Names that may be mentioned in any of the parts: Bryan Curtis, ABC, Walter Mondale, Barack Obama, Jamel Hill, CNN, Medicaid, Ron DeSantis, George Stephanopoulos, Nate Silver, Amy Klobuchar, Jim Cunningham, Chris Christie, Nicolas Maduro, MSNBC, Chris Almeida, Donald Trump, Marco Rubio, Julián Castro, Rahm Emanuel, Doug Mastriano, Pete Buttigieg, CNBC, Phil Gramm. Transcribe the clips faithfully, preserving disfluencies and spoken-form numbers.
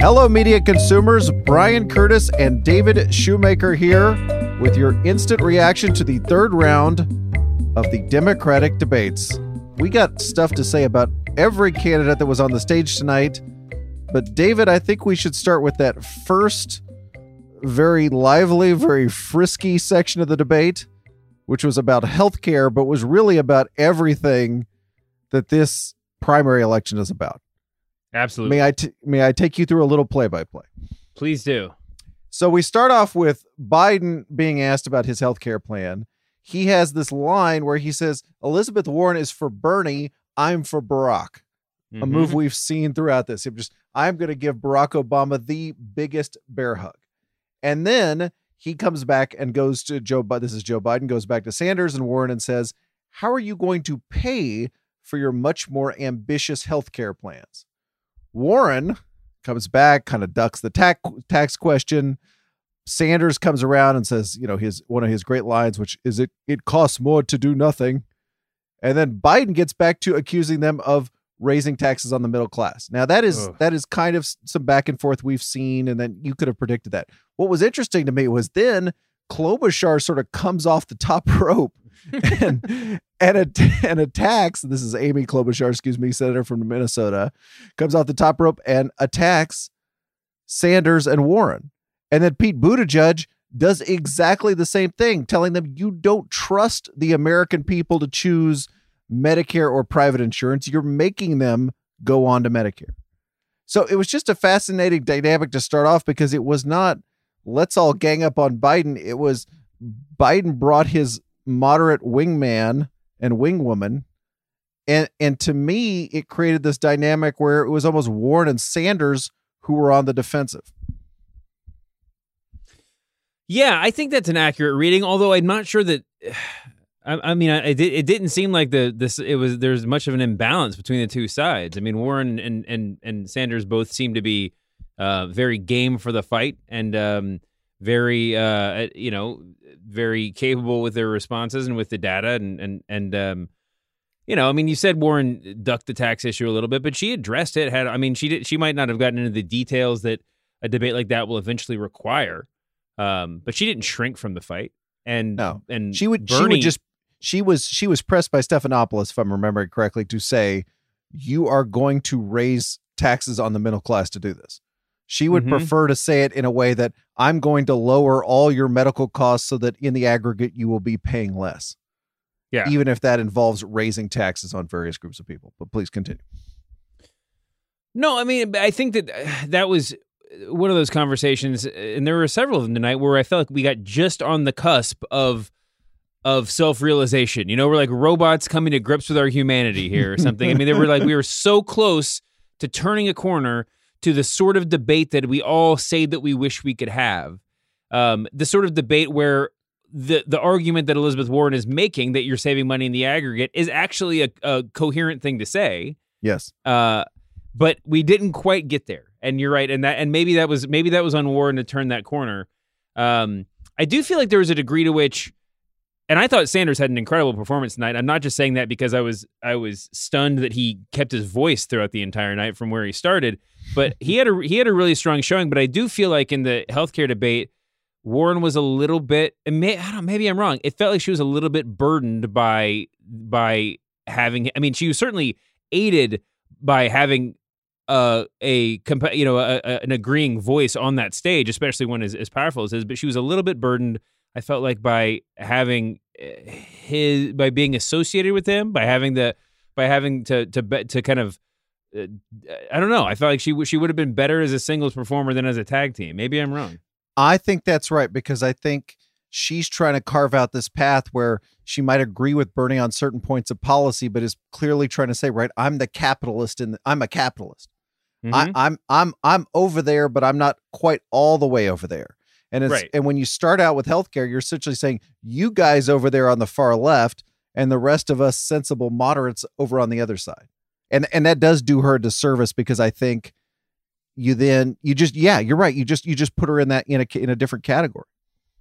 Hello, media consumers. Bryan Curtis and David Shoemaker here with your instant reaction to the third round of the Democratic debates. We got stuff to say about every candidate that was on the stage tonight. But David, I think we should start with that first very lively, very frisky section of the debate, which was about healthcare, but was really about everything that this primary election is about. Absolutely. May I t- may I take you through a little play-by-play? Please do. So we start off with Biden being asked about his healthcare plan. He has this line where he says, "Elizabeth Warren is for Bernie, I'm for Barack." Mm-hmm. A move we've seen throughout this. I'm just, I'm going to give Barack Obama the biggest bear hug. And then he comes back and goes to Joe Biden. This is Joe Biden, goes back to Sanders and Warren and says, "How are you going to pay for your much more ambitious healthcare plans?" Warren comes back, kind of ducks the tax tax question. Sanders comes around and says, you know, his one of his great lines, which is it it costs more to do nothing. And then Biden gets back to accusing them of raising taxes on the middle class. Now, that is Ugh. that is kind of some back and forth we've seen. And then you could have predicted that. What was interesting to me was then Klobuchar sort of comes off the top rope and and, at, and attacks. This is Amy Klobuchar, excuse me, senator from Minnesota, comes off the top rope and attacks Sanders and Warren. And then Pete Buttigieg does exactly the same thing, telling them you don't trust the American people to choose Medicare or private insurance. You're making them go on to Medicare. So it was just a fascinating dynamic to start off because it was not, let's all gang up on Biden. It was Biden brought his moderate wingman and wingwoman. And, and to me, it created this dynamic where it was almost Warren and Sanders who were on the defensive. Yeah, I think that's an accurate reading, although I'm not sure that... I mean, it it didn't seem like the this it was there's much of an imbalance between the two sides. I mean, Warren and and and Sanders both seem to be uh, very game for the fight and um, very uh, you know very capable with their responses and with the data and and and um, you know I mean you said Warren ducked the tax issue a little bit, but she addressed it. Had I mean she did she might not have gotten into the details that a debate like that will eventually require, um, but she didn't shrink from the fight. And no, and she would Bernie, she would just. She was she was pressed by Stephanopoulos, if I'm remembering correctly, to say, you are going to raise taxes on the middle class to do this. She would mm-hmm. prefer to say it in a way that I'm going to lower all your medical costs so that in the aggregate, you will be paying less. Yeah, even if that involves raising taxes on various groups of people. But please continue. No, I mean, I think that that was one of those conversations, and there were several of them tonight where I felt like we got just on the cusp of of self-realization. You know, we're like robots coming to grips with our humanity here or something. I mean, they were like, we were so close to turning a corner to the sort of debate that we all say that we wish we could have. Um, the sort of debate where the the argument that Elizabeth Warren is making that you're saving money in the aggregate is actually a, a coherent thing to say. Yes. Uh, but we didn't quite get there. And you're right. And that, and maybe that was, maybe that was on Warren to turn that corner. Um, I do feel like there was a degree to which, and I thought Sanders had an incredible performance tonight. I'm not just saying that because I was I was stunned that he kept his voice throughout the entire night from where he started, but he had a he had a really strong showing. But I do feel like in the healthcare debate, Warren was a little bit, and may, I don't, maybe I'm wrong. It felt like she was a little bit burdened by by having. I mean, she was certainly aided by having uh, a you know a, a, an agreeing voice on that stage, especially one as, as powerful as his. But she was a little bit burdened, I felt like, by having his, by being associated with him, by having the, by having to, to, be, to kind of, uh, I don't know. I felt like she, w- she would have been better as a singles performer than as a tag team. Maybe I'm wrong. I think that's right, because I think she's trying to carve out this path where she might agree with Bernie on certain points of policy, but is clearly trying to say, right, I'm the capitalist and I'm a capitalist. Mm-hmm. I, I'm, I'm, I'm over there, but I'm not quite all the way over there. And it's, right. And when you start out with healthcare, you're essentially saying you guys over there on the far left and the rest of us sensible moderates over on the other side. And and that does do her a disservice, because I think you then you just yeah, you're right. You just you just put her in that in a in a different category.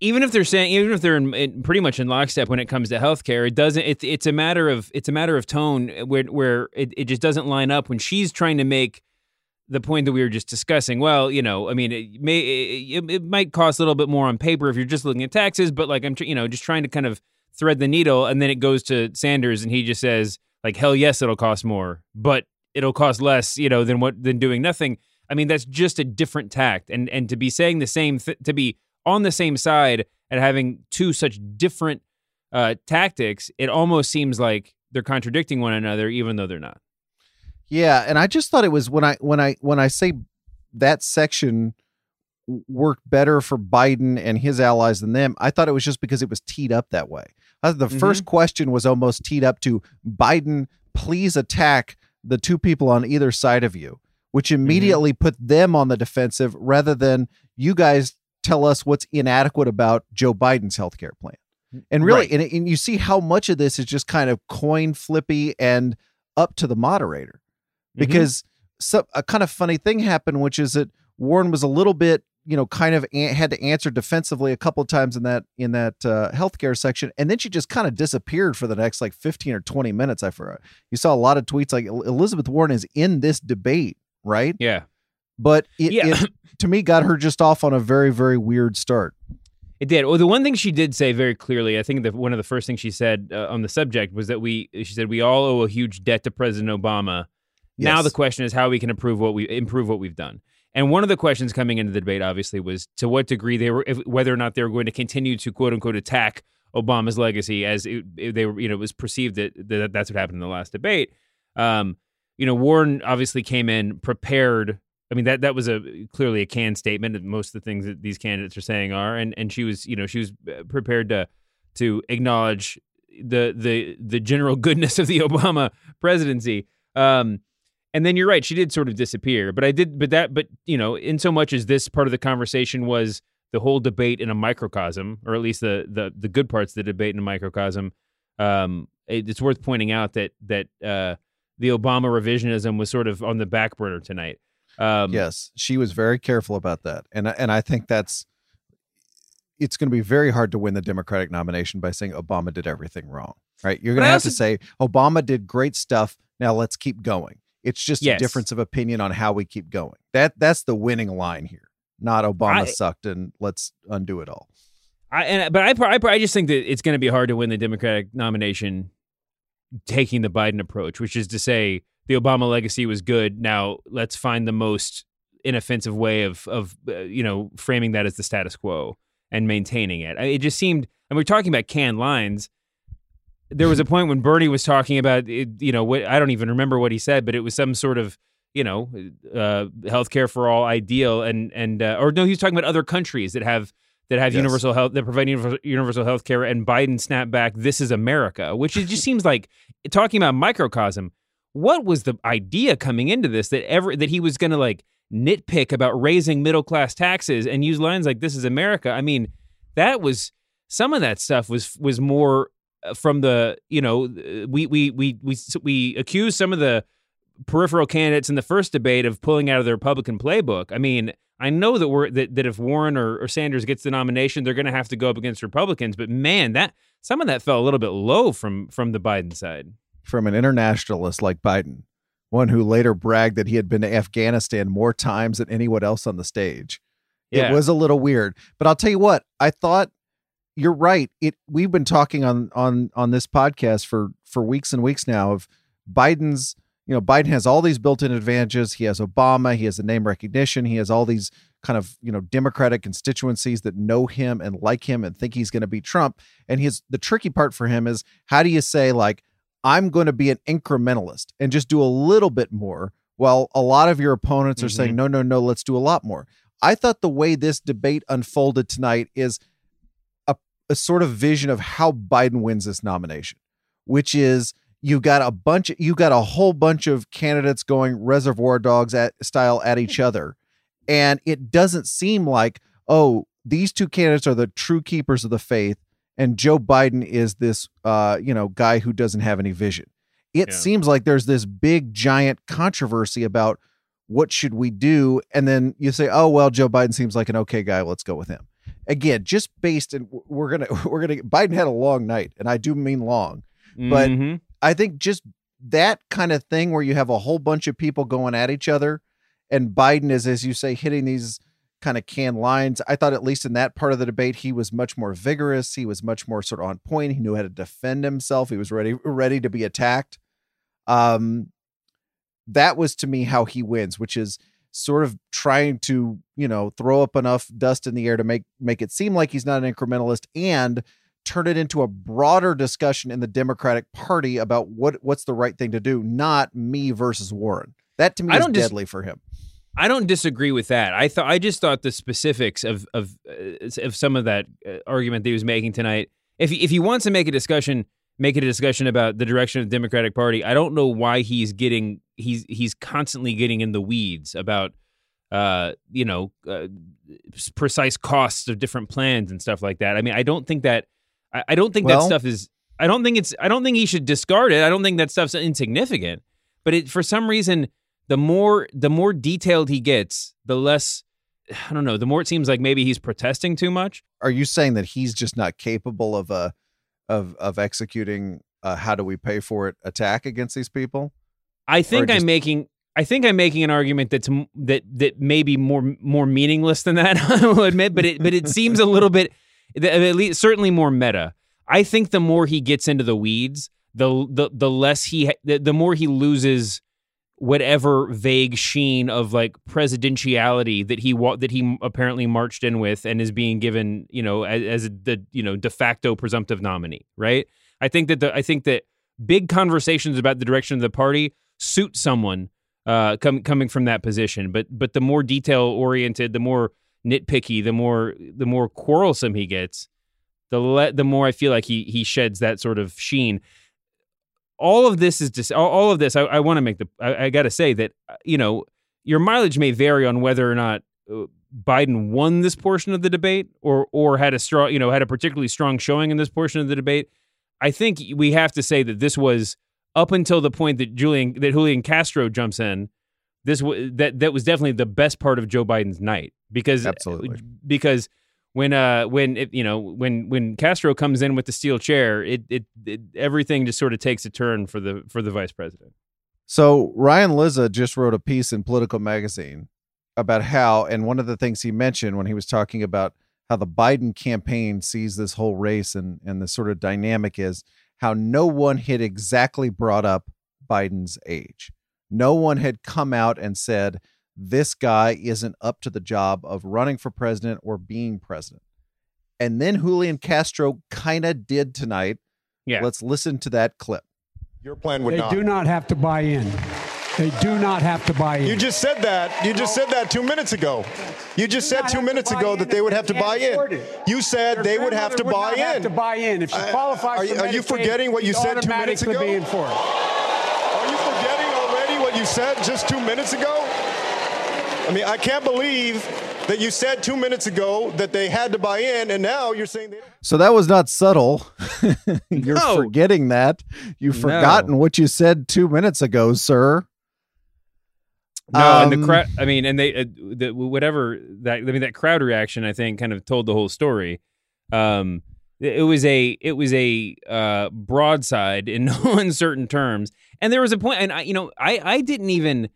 Even if they're saying even if they're in, in pretty much in lockstep when it comes to healthcare, it doesn't it's it's a matter of it's a matter of tone where where it, it just doesn't line up when she's trying to make the point that we were just discussing, well, you know, I mean, it may it, it might cost a little bit more on paper if you're just looking at taxes, but like I'm, you know, just trying to kind of thread the needle, and then it goes to Sanders, and he just says, like, hell yes, it'll cost more, but it'll cost less, you know, than what than doing nothing. I mean, that's just a different tact, and and to be saying the same, th- to be on the same side and having two such different uh, tactics, it almost seems like they're contradicting one another, even though they're not. Yeah, and I just thought it was when I when I when I say that section worked better for Biden and his allies than them, I thought it was just because it was teed up that way. I thought the mm-hmm. first question was almost teed up to Biden, please attack the two people on either side of you, which immediately mm-hmm. put them on the defensive rather than you guys tell us what's inadequate about Joe Biden's healthcare plan. And really, right. and, and you see how much of this is just kind of coin flippy and up to the moderator. Because some, a kind of funny thing happened, which is that Warren was a little bit, you know, kind of an, had to answer defensively a couple of times in that in that uh, healthcare section. And then she just kind of disappeared for the next like fifteen or twenty minutes. I forgot. You saw a lot of tweets like Elizabeth Warren is in this debate, right? Yeah. But it, yeah. it to me got her just off on a very, very weird start. It did. Well, the one thing she did say very clearly, I think that one of the first things she said uh, on the subject was that we she said we all owe a huge debt to President Obama. Yes. Now the question is how we can improve what we improve what we've done. And one of the questions coming into the debate, obviously, was to what degree they were, if, whether or not they were going to continue to quote unquote attack Obama's legacy, as it, it, they were, you know, it was perceived that, that that's what happened in the last debate. Um, you know, Warren obviously came in prepared. I mean, that that was a clearly a canned statement. And most of the things that these candidates are saying are, and and she was, you know, she was prepared to to acknowledge the the the general goodness of the Obama presidency. Um, And then you're right, she did sort of disappear. But I did, but that, but, you know, in so much as this part of the conversation was the whole debate in a microcosm, or at least the the, the good parts of the debate in a microcosm, um, it, it's worth pointing out that that uh, the Obama revisionism was sort of on the back burner tonight. Um, yes, she was very careful about that. And, and I think that's, it's going to be very hard to win the Democratic nomination by saying Obama did everything wrong, right? You're going to have also, to say, Obama did great stuff, now let's keep going. It's just yes. a difference of opinion on how we keep going. That that's the winning line here. Not Obama I, sucked and let's undo it all. I and but I, I I just think that it's going to be hard to win the Democratic nomination taking the Biden approach, which is to say the Obama legacy was good. Now let's find the most inoffensive way of of uh, you know framing that as the status quo and maintaining it. It just seemed, and we're talking about canned lines. There was a point when Bernie was talking about, it, you know, what I don't even remember what he said, but it was some sort of, you know, uh, healthcare for all ideal, and and uh, or no, he was talking about other countries that have that have yes. universal health that provide universal healthcare, and Biden snapped back, "This is America," which it just seems like talking about microcosm. What was the idea coming into this that ever that he was going to like nitpick about raising middle class taxes and use lines like "This is America"? I mean, that was some of that stuff was was more. From the, you know, we we we we we accuse some of the peripheral candidates in the first debate of pulling out of the Republican playbook. I mean, I know that we're that, that if Warren or, or Sanders gets the nomination, they're going to have to go up against Republicans. But man, that some of that fell a little bit low from from the Biden side. From an internationalist like Biden, one who later bragged that he had been to Afghanistan more times than anyone else on the stage. Yeah. It was a little weird, but I'll tell you what, I thought. You're right. It we've been talking on on on this podcast for for weeks and weeks now of Biden's, you know, Biden has all these built-in advantages. He has Obama, he has the name recognition, he has all these kind of, you know, Democratic constituencies that know him and like him and think he's going to beat Trump. And his the tricky part for him is how do you say like I'm going to be an incrementalist and just do a little bit more while a lot of your opponents mm-hmm. are saying no, no, no, let's do a lot more. I thought the way this debate unfolded tonight is a sort of vision of how Biden wins this nomination, which is you got a bunch, you got a whole bunch of candidates going Reservoir Dogs at, style at each other. And it doesn't seem like, oh, these two candidates are the true keepers of the faith. And Joe Biden is this, uh, you know, guy who doesn't have any vision. It yeah. seems like there's this big, giant controversy about what should we do? And then you say, oh, well, Joe Biden seems like an okay guy. Let's go with him. Again, just based in we're going to we're going to Biden had a long night, and I do mean long, but mm-hmm. I think just that kind of thing where you have a whole bunch of people going at each other and Biden is, as you say, hitting these kind of canned lines. I thought at least in that part of the debate, he was much more vigorous. He was much more sort of on point. He knew how to defend himself. He was ready, ready to be attacked. Um, that was to me how he wins, which is sort of trying to, you know, throw up enough dust in the air to make, make it seem like he's not an incrementalist and turn it into a broader discussion in the Democratic Party about what, what's the right thing to do, not me versus Warren. That to me is deadly dis- for him. I don't disagree with that. I thought I just thought the specifics of of, uh, of some of that uh, argument that he was making tonight. If he, if he wants to make a discussion, make it a discussion about the direction of the Democratic Party. I don't know why he's getting he's he's constantly getting in the weeds about uh you know uh, precise costs of different plans and stuff like that. I mean, I don't think that I, I don't think well, that stuff is. I don't think it's. I don't think he should discard it. I don't think that stuff's insignificant. But it, for some reason. The more the more detailed he gets, the less, I don't know, the more it seems like maybe he's protesting too much. Are you saying that he's just not capable of uh, of of executing a how do we pay for it attack against these people? I think just... I'm making I think I'm making an argument that's that that may be more more meaningless than that, I will admit, but it but it seems a little bit at least certainly more meta. I think the more he gets into the weeds, the the the less he the, the more he loses whatever vague sheen of like presidentiality that he wa- that he apparently marched in with and is being given, you know, as, as the, you know, de facto presumptive nominee. Right. I think that the, I think that big conversations about the direction of the party suit someone uh, com- coming from that position. But but the more detail oriented, the more nitpicky, the more the more quarrelsome he gets, the le- the more I feel like he he sheds that sort of sheen. All of this is dis- all of this. I, I want to make the. I, I got to say that, you know, your mileage may vary on whether or not Biden won this portion of the debate or or had a strong, you know, had a particularly strong showing in this portion of the debate. I think we have to say that this was up until the point that Julian that Julian Castro jumps in. This w- that that was definitely the best part of Joe Biden's night because absolutely because. When uh when it, you know when when Castro comes in with the steel chair, it, it it everything just sort of takes a turn for the for the vice president. So Ryan Lizza just wrote a piece in Political Magazine about how, and one of the things he mentioned when he was talking about how the Biden campaign sees this whole race and and the sort of dynamic is how no one had exactly brought up Biden's age. No one had come out and said, this guy isn't up to the job of running for president or being president. And then Julian Castro kind of did tonight. Yeah. Let's listen to that clip. Your plan would they not. They do not have to buy in. They do not have to buy in. You just said that. You just said that two minutes ago. You just said two minutes ago that they would have to buy in. You said they would have to buy in. Have to buy in. If she qualifies uh, for Medicaid, are you forgetting what you said two minutes ago? Are you forgetting already what you said just two minutes ago? I mean, I can't believe that you said two minutes ago that they had to buy in, and now you're saying they. So that was not subtle. You're no. forgetting that. You've no. forgotten what you said two minutes ago, sir. No, um, and the crowd. I mean, and they, uh, the, whatever that. I mean, that crowd reaction, I think, kind of told the whole story. Um, it was a, it was a uh, broadside in no uncertain terms, and there was a point, and I, you know, I, I didn't even.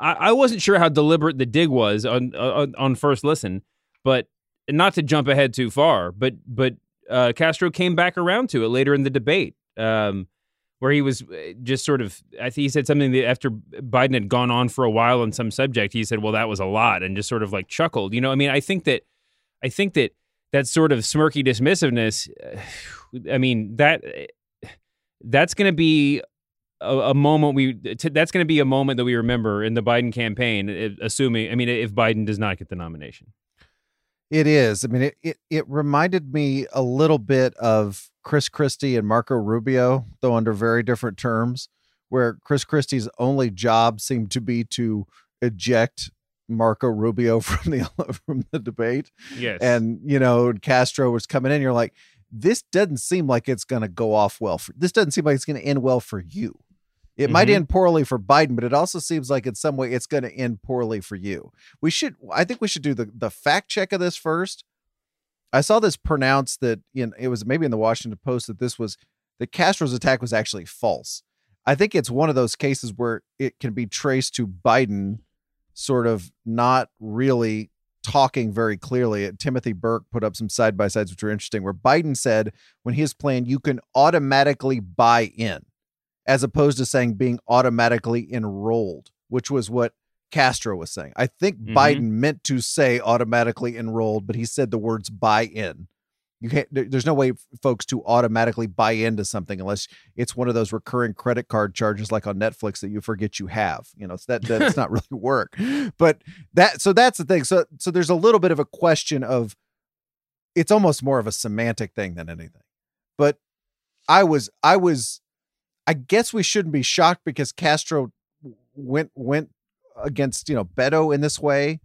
I wasn't sure how deliberate the dig was on, on on first listen, but not to jump ahead too far. But but uh, Castro came back around to it later in the debate, um, where he was just sort of. I think he said something that after Biden had gone on for a while on some subject, he said, "Well, that was a lot," and just sort of like chuckled. You know, I mean, I think that, I think that that sort of smirky dismissiveness. I mean that that's going to be. A, a moment we t- that's going to be a moment that we remember in the Biden campaign, assuming, I mean, if Biden does not get the nomination. It is. I mean, it, it, it reminded me a little bit of Chris Christie and Marco Rubio, though under very different terms, where Chris Christie's only job seemed to be to eject Marco Rubio from the from the debate. Yes. And, you know, Castro was coming in. You're like, this doesn't seem like it's going to go off well. For, this doesn't seem like it's going to end well for you. It mm-hmm. might end poorly for Biden, but it also seems like in some way it's going to end poorly for you. We should, I think we should do the, the fact check of this first. I saw this pronounced that in, it was maybe in the Washington Post that this was, that Castro's attack was actually false. I think it's one of those cases where it can be traced to Biden sort of not really talking very clearly. Timothy Burke put up some side-by-sides, which are interesting, where Biden said when his plan, you can automatically buy in, as opposed to saying being automatically enrolled, which was what Castro was saying. I think mm-hmm. Biden meant to say automatically enrolled, but he said the words buy in. You can't, there's no way folks to automatically buy into something unless it's one of those recurring credit card charges like on Netflix that you forget you have, you know, so that does not really work, but that, so that's the thing. So, so there's a little bit of a question of, it's almost more of a semantic thing than anything, but I was, I was, I guess we shouldn't be shocked because Castro went, went against, you know, Beto in this way.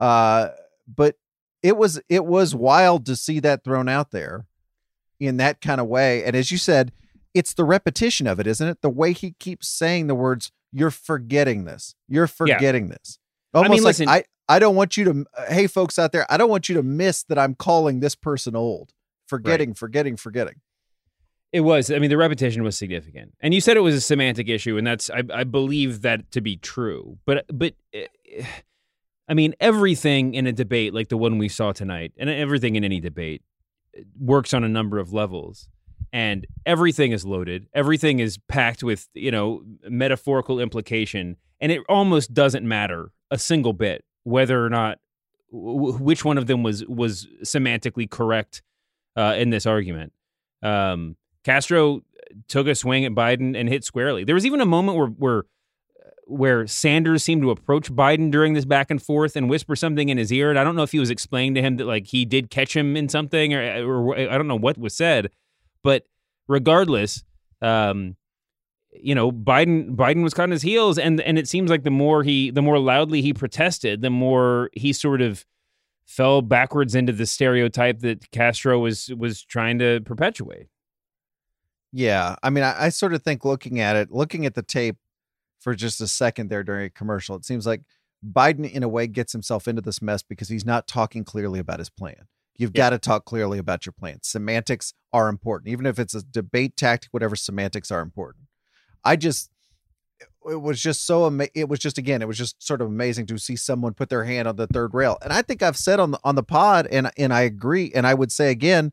Uh, but It was it was wild to see that thrown out there in that kind of way. And as you said, it's the repetition of it, isn't it? The way he keeps saying the words, you're forgetting this. You're forgetting yeah. this. Almost I mean, like, listen, I, I don't want you to. Hey, folks out there, I don't want you to miss that I'm calling this person old. Forgetting, right. forgetting, forgetting. It was. I mean, the repetition was significant. And you said it was a semantic issue. And that's I, I believe that to be true. But but. Uh, I mean, everything in a debate like the one we saw tonight, and everything in any debate, works on a number of levels. And everything is loaded. Everything is packed with, you know, metaphorical implication. And it almost doesn't matter a single bit whether or not w- which one of them was was semantically correct uh, in this argument. Um, Castro took a swing at Biden and hit squarely. There was even a moment where where. where Sanders seemed to approach Biden during this back and forth and whisper something in his ear. And I don't know if he was explaining to him that like he did catch him in something or, or I don't know what was said, but regardless, um, you know, Biden, Biden was caught on his heels. And, and it seems like the more he, the more loudly he protested, the more he sort of fell backwards into the stereotype that Castro was, was trying to perpetuate. Yeah. I mean, I, I sort of think looking at it, looking at the tape, for just a second there during a commercial, it seems like Biden in a way gets himself into this mess because he's not talking clearly about his plan. You've yeah. got to talk clearly about your plan. Semantics are important, even if it's a debate tactic, whatever, semantics are important. I just, it was just so, ama- it was just, again, it was just sort of amazing to see someone put their hand on the third rail. And I think I've said on the, on the pod and, and I agree. And I would say again,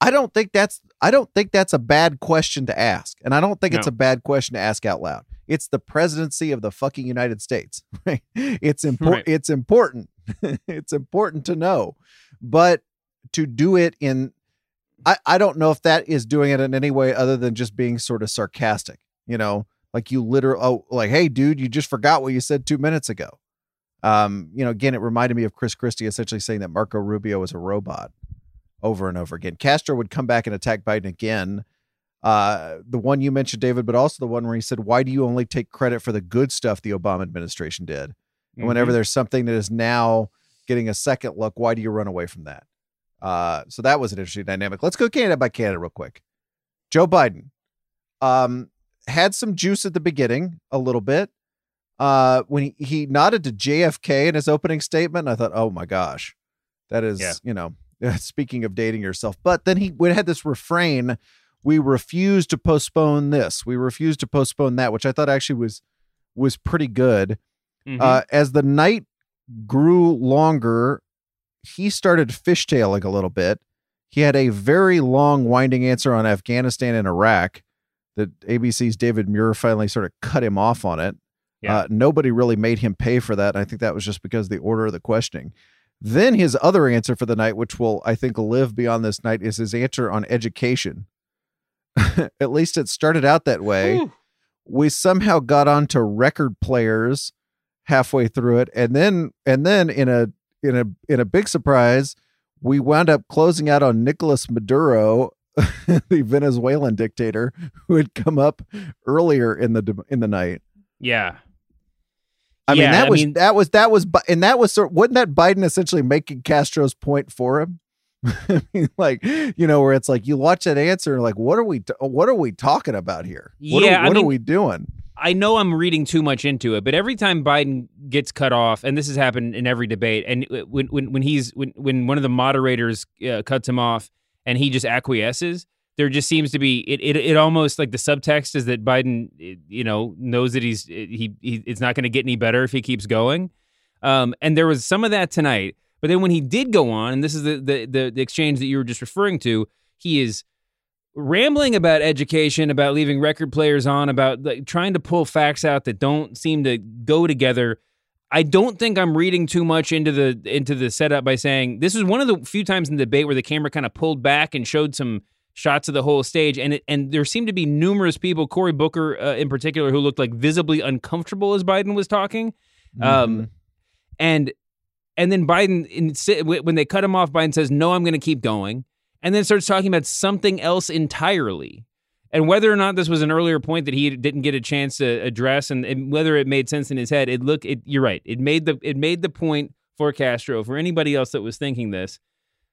I don't think that's, I don't think that's a bad question to ask. And I don't think no. it's a bad question to ask out loud. It's the presidency of the fucking United States. Right? It's important. Right. It's important. It's important to know, but to do it in, I, I don't know if that is doing it in any way other than just being sort of sarcastic, you know, like you literally, oh, like, hey dude, you just forgot what you said two minutes ago. Um, you know, again, it reminded me of Chris Christie essentially saying that Marco Rubio was a robot over and over again. Castro would come back and attack Biden again. Uh, the one you mentioned, David, but also the one where he said, why do you only take credit for the good stuff the Obama administration did? And mm-hmm. whenever there's something that is now getting a second look, why do you run away from that? Uh, so that was an interesting dynamic. Let's go Canada by Canada real quick. Joe Biden um, had some juice at the beginning, a little bit. Uh, when he, he nodded to J F K in his opening statement, I thought, oh my gosh, that is, yeah. you know, speaking of dating yourself. But then he had this refrain, we refuse to postpone this. We refuse to postpone that, which I thought actually was was pretty good. Mm-hmm. Uh, as the night grew longer, he started fishtailing a little bit. He had a very long winding answer on Afghanistan and Iraq that A B C's David Muir finally sort of cut him off on it. Yeah. Uh, nobody really made him pay for that. And I think that was just because of the order of the questioning. Then his other answer for the night, which will, I think, live beyond this night, is his answer on education. At least it started out that way. Ooh. We somehow got onto record players halfway through it. And then, and then in a, in a, in a big surprise, we wound up closing out on Nicolas Maduro, the Venezuelan dictator who had come up earlier in the, in the night. Yeah. I yeah, mean, that I was, mean, that was, that was, and that was sort of, wasn't that Biden essentially making Castro's point for him? I mean, like, you know, where it's like you watch that answer and like, what are we t- what are we talking about here? What, yeah, are, what I mean, are we doing? I know I'm reading too much into it, but every time Biden gets cut off, and this has happened in every debate, and when when, when he's when, when one of the moderators uh, cuts him off and he just acquiesces, there just seems to be, it, it, it almost like the subtext is that Biden, you know, knows that he's, he, he it's not going to get any better if he keeps going. Um, and there was some of that tonight, but then when he did go on, and this is the, the, the, the exchange that you were just referring to, he is rambling about education, about leaving record players on, about like, trying to pull facts out that don't seem to go together. I don't think I'm reading too much into the into the setup by saying this is one of the few times in the debate where the camera kind of pulled back and showed some shots of the whole stage, and it, and there seemed to be numerous people, Cory Booker uh, in particular, who looked like visibly uncomfortable as Biden was talking, mm-hmm. um, and and then Biden in, when they cut him off, Biden says, "No, I'm going to keep going," and then starts talking about something else entirely. And whether or not this was an earlier point that he didn't get a chance to address, and, and whether it made sense in his head, it look it, you're right. It made the it made the point for Castro, for anybody else that was thinking this.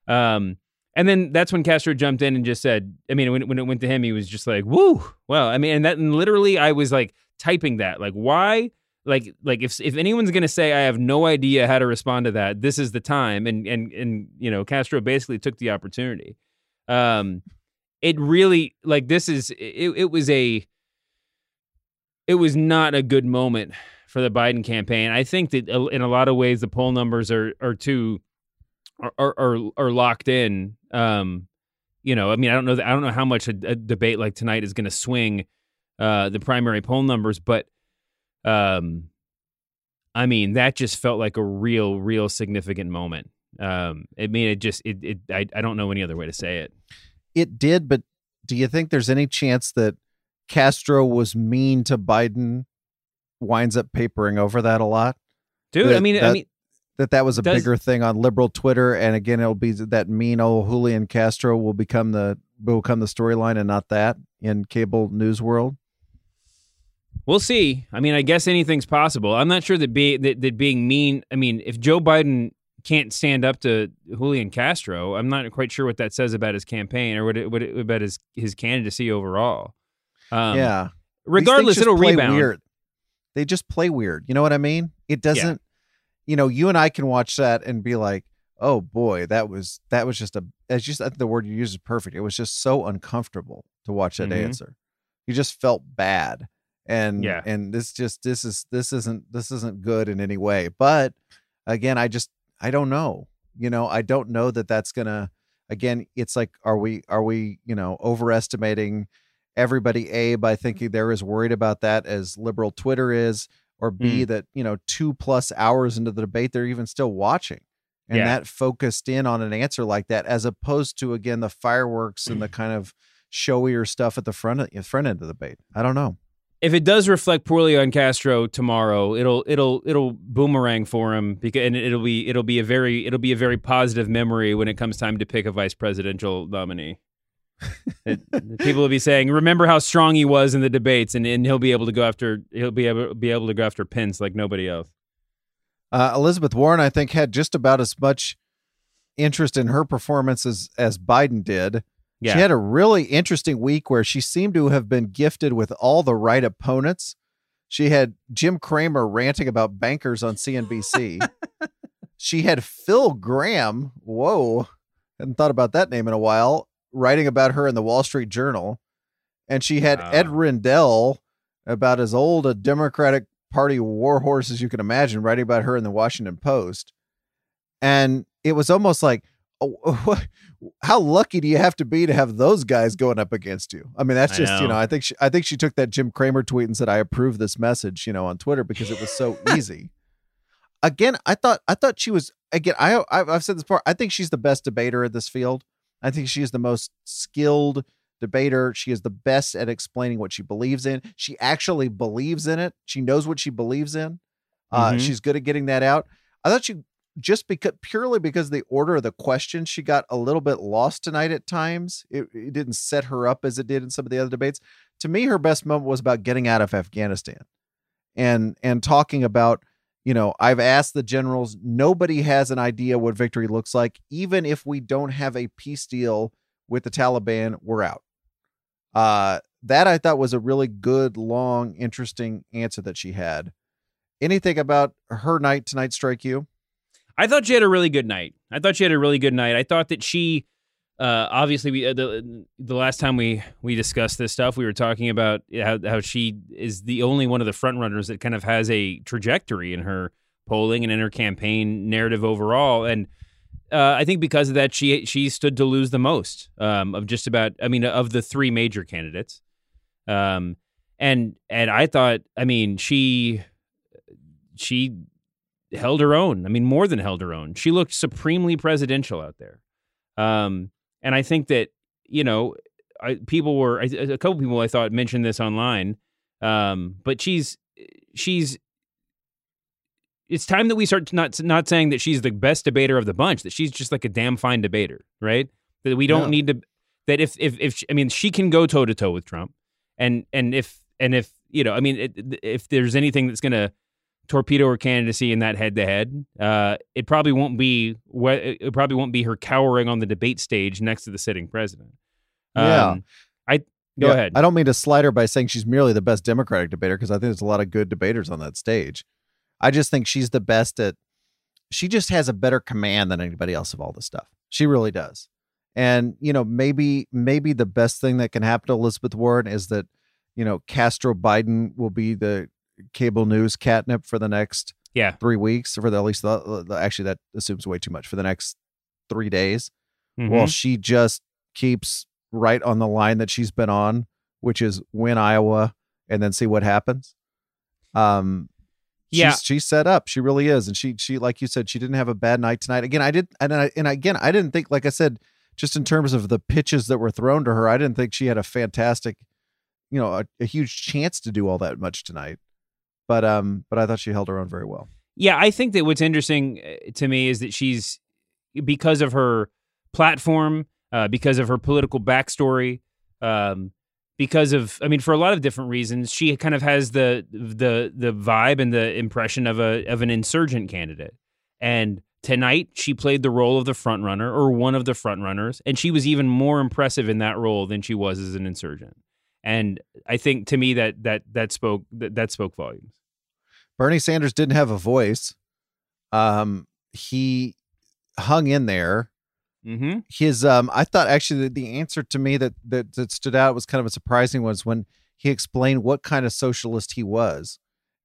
Um, and then that's when Castro jumped in and just said, I mean, when when it went to him, he was just like, "Woo!" Well, I mean, and that and literally, I was like typing that, like, why, like, like if if anyone's gonna say I have no idea how to respond to that, this is the time. And and and you know, Castro basically took the opportunity. Um, It really, like, this is, it, it was a, it was not a good moment for the Biden campaign. I think that in a lot of ways, the poll numbers are, are too, are, are, are locked in. Um, you know, I mean, I don't know, that, I don't know how much a, a debate like tonight is going to swing uh, the primary poll numbers, but um, I mean, that just felt like a real, real significant moment. Um, I mean, it just, it, it I, I don't know any other way to say it. It did, but do you think there's any chance that Castro was mean to Biden, winds up papering over that a lot? Dude, that, I mean, that, I mean, that that was a does, bigger thing on liberal Twitter, and again, it'll be that mean old Julian Castro will become the will become the storyline, and not that in cable news world. We'll see. I mean, I guess anything's possible. I'm not sure that be that, that being mean. I mean, if Joe Biden can't stand up to Julian Castro, I'm not quite sure what that says about his campaign or what it, what it, about his his candidacy overall. Um, yeah. Regardless, it'll rebound. Weird. They just play weird. You know what I mean? It doesn't. Yeah. You know, you and I can watch that and be like, "Oh boy, that was that was just a." As just the word you use is perfect. It was just so uncomfortable to watch that mm-hmm. answer. You just felt bad, and yeah. and this just this is this isn't this isn't good in any way. But again, I just. I don't know, you know, I don't know that that's going to, again, it's like, are we, are we, you know, overestimating everybody A by thinking they're as worried about that as liberal Twitter is, or B mm. that, you know, two plus hours into the debate, they're even still watching. And yeah. that focused in on an answer like that, as opposed to, again, the fireworks and the kind of showier stuff at the front, of, front end of the debate. I don't know. If it does reflect poorly on Castro tomorrow, it'll it'll it'll boomerang for him, because and it'll be it'll be a very it'll be a very positive memory when it comes time to pick a vice presidential nominee. it, people will be saying, "Remember how strong he was in the debates," and, and he'll be able to go after he'll be able be able to go after Pence like nobody else. Uh, Elizabeth Warren, I think, had just about as much interest in her performance as, as Biden did. Yeah. She had a really interesting week where she seemed to have been gifted with all the right opponents. She had Jim Cramer ranting about bankers on C N B C. She had Phil Gramm, whoa, hadn't thought about that name in a while, writing about her in the Wall Street Journal. And she had wow. Ed Rendell, about as old a Democratic Party warhorse as you can imagine, writing about her in the Washington Post. And it was almost like, oh, how lucky do you have to be to have those guys going up against you? I mean, that's just, I know. you know, I think she, I think she took that Jim Cramer tweet and said, "I approve this message," you know, on Twitter, because it was so easy. Again, I thought, I thought she was, again, I, I've said this before. I think she's the best debater in this field. I think she is the most skilled debater. She is the best at explaining what she believes in. She actually believes in it. She knows what she believes in. Uh, mm-hmm. She's good at getting that out. I thought she, just because purely because of the order of the questions, she got a little bit lost tonight at times. It, it didn't set her up as it did in some of the other debates. To me, her best moment was about getting out of Afghanistan and, and talking about, you know, I've asked the generals, nobody has an idea what victory looks like. Even if we don't have a peace deal with the Taliban, we're out. Uh, that I thought was a really good, long, interesting answer that she had. Anything about her night tonight strike you? I thought she had a really good night. I thought she had a really good night. I thought that she, Uh, obviously, we uh, the the last time we, we discussed this stuff, we were talking about how, how she is the only one of the front runners that kind of has a trajectory in her polling and in her campaign narrative overall. And uh, I think because of that, she she stood to lose the most um, of just about, I mean, of the three major candidates. Um, and and I thought, I mean, she she held her own. I mean, more than held her own. She looked supremely presidential out there. Um, And I think that, you know, I, people were, I, a couple people I thought mentioned this online, um, but she's, she's, it's time that we start not not saying that she's the best debater of the bunch, that she's just like a damn fine debater, right? That we don't no. need to, that if, if, if, I mean, she can go toe to toe with Trump. And, and if, and if, you know, I mean, it, if there's anything that's going to torpedo her candidacy in that head-to-head. Uh, it probably won't be. It probably won't be her cowering on the debate stage next to the sitting president. Um, yeah, I go yeah, ahead. I don't mean to slight her by saying she's merely the best Democratic debater, because I think there's a lot of good debaters on that stage. I just think she's the best at. She just has a better command than anybody else of all this stuff. She really does. And you know, maybe maybe the best thing that can happen to Elizabeth Warren is that, you know, Castro Biden will be the cable news catnip for the next yeah three weeks, or for the, at least the, the, actually that assumes way too much, for the next three days, mm-hmm. while she just keeps right on the line that she's been on, which is win Iowa and then see what happens. Um, yeah, she's, she's set up. She really is, and she she like you said, she didn't have a bad night tonight. Again, I did, and I, and again, I didn't think, like I said, just in terms of the pitches that were thrown to her, I didn't think she had a fantastic, you know, a, a huge chance to do all that much tonight. But um, but I thought she held her own very well. Yeah, I think that what's interesting to me is that she's, because of her platform, uh, because of her political backstory, um, because of, I mean, for a lot of different reasons, she kind of has the the the vibe and the impression of a of an insurgent candidate. And tonight, she played the role of the front runner, or one of the front runners, and she was even more impressive in that role than she was as an insurgent. And I think, to me, that that that spoke that, that spoke volumes. Bernie Sanders didn't have a voice. Um, he hung in there. Mm-hmm. His um, I thought actually that the answer to me that, that that stood out was kind of a surprising one, was when he explained what kind of socialist he was.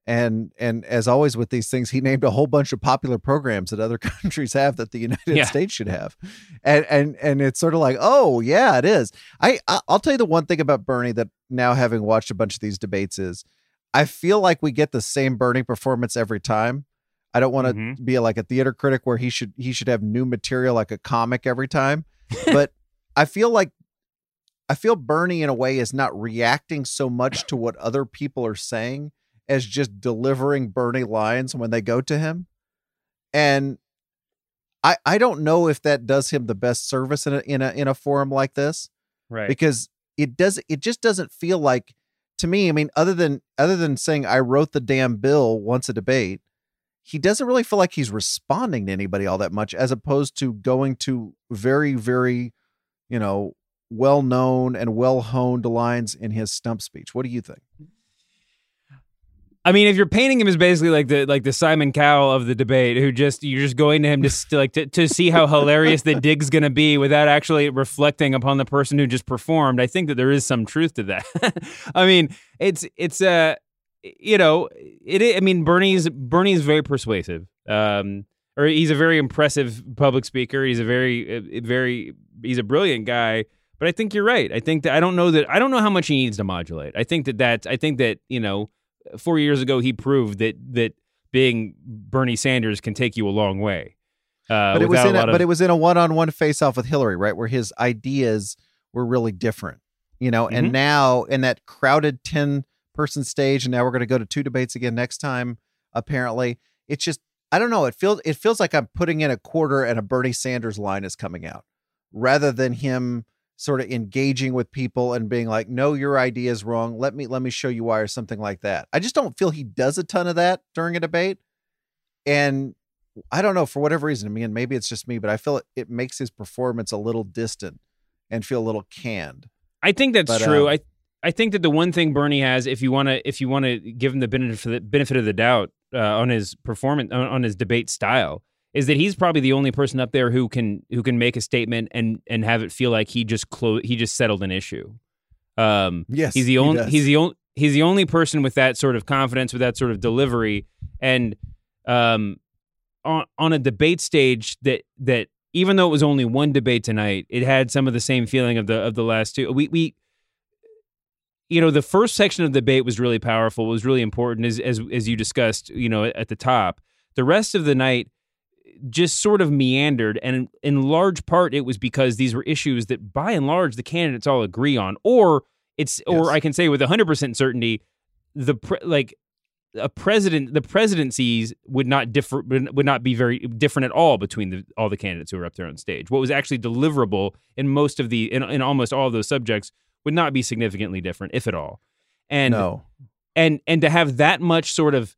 And and as always with these things, he named a whole bunch of popular programs that other countries have that the United yeah. States should have. And and and it's sort of like, oh, yeah, it is. I I'll tell you the one thing about Bernie that, now having watched a bunch of these debates, is I feel like we get the same Bernie performance every time. I don't want to mm-hmm. be like a theater critic where he should he should have new material like a comic every time. But I feel like I feel Bernie in a way is not reacting so much to what other people are saying as just delivering Bernie lines when they go to him. And I I don't know if that does him the best service in a, in a, in a forum like this, right? Because it does, it just doesn't feel like, to me, I mean, other than, other than saying I wrote the damn bill once a debate, he doesn't really feel like he's responding to anybody all that much, as opposed to going to very, very, you know, well-known and well-honed lines in his stump speech. What do you think? I mean, if you're painting him as basically like the like the Simon Cowell of the debate, who just you're just going to him just to like to, to see how hilarious the dig's going to be without actually reflecting upon the person who just performed, I think that there is some truth to that. I mean, it's it's uh you know it. I mean, Bernie's Bernie's very persuasive. Um, or he's a very impressive public speaker. He's a very very he's a brilliant guy. But I think you're right. I think that I don't know that I don't know how much he needs to modulate. I think that that's I think that you know. Four years ago, he proved that that being Bernie Sanders can take you a long way. Uh, but it was in a, a of... but it was in a one-on-one face-off with Hillary, right, where his ideas were really different, you know. Mm-hmm. And now in that crowded ten-person stage, and now we're going to go to two debates again next time. Apparently, it's just I don't know. It feels it feels like I'm putting in a quarter, and a Bernie Sanders line is coming out, rather than him sort of engaging with people and being like, no, your idea is wrong. Let me, let me show you why, or something like that. I just don't feel he does a ton of that during a debate. And I don't know, for whatever reason, I mean, maybe it's just me, but I feel it, it makes his performance a little distant and feel a little canned. I think that's but, true. Um, I, I think that the one thing Bernie has, if you want to, if you want to give him the benefit of the benefit of the doubt uh, on his performance, on, on his debate style, is that he's probably the only person up there who can who can make a statement and and have it feel like he just clo- he just settled an issue. Um, yes, he's the only he he's the only he's the only person with that sort of confidence, with that sort of delivery, and um, on on a debate stage that that even though it was only one debate tonight, it had some of the same feeling of the of the last two. We we you know the first section of the debate was really powerful, was really important, as as as you discussed, you know, at the top. The rest of the night just sort of meandered, and in, in large part it was because these were issues that by and large the candidates all agree on, or it's yes. or I can say with one hundred percent certainty the pre- like a president the presidencies would not differ would not be very different at all between the, all the candidates who were up there on stage. What was actually deliverable in most of the in, in almost all of those subjects would not be significantly different, if at all. And no. and and to have that much sort of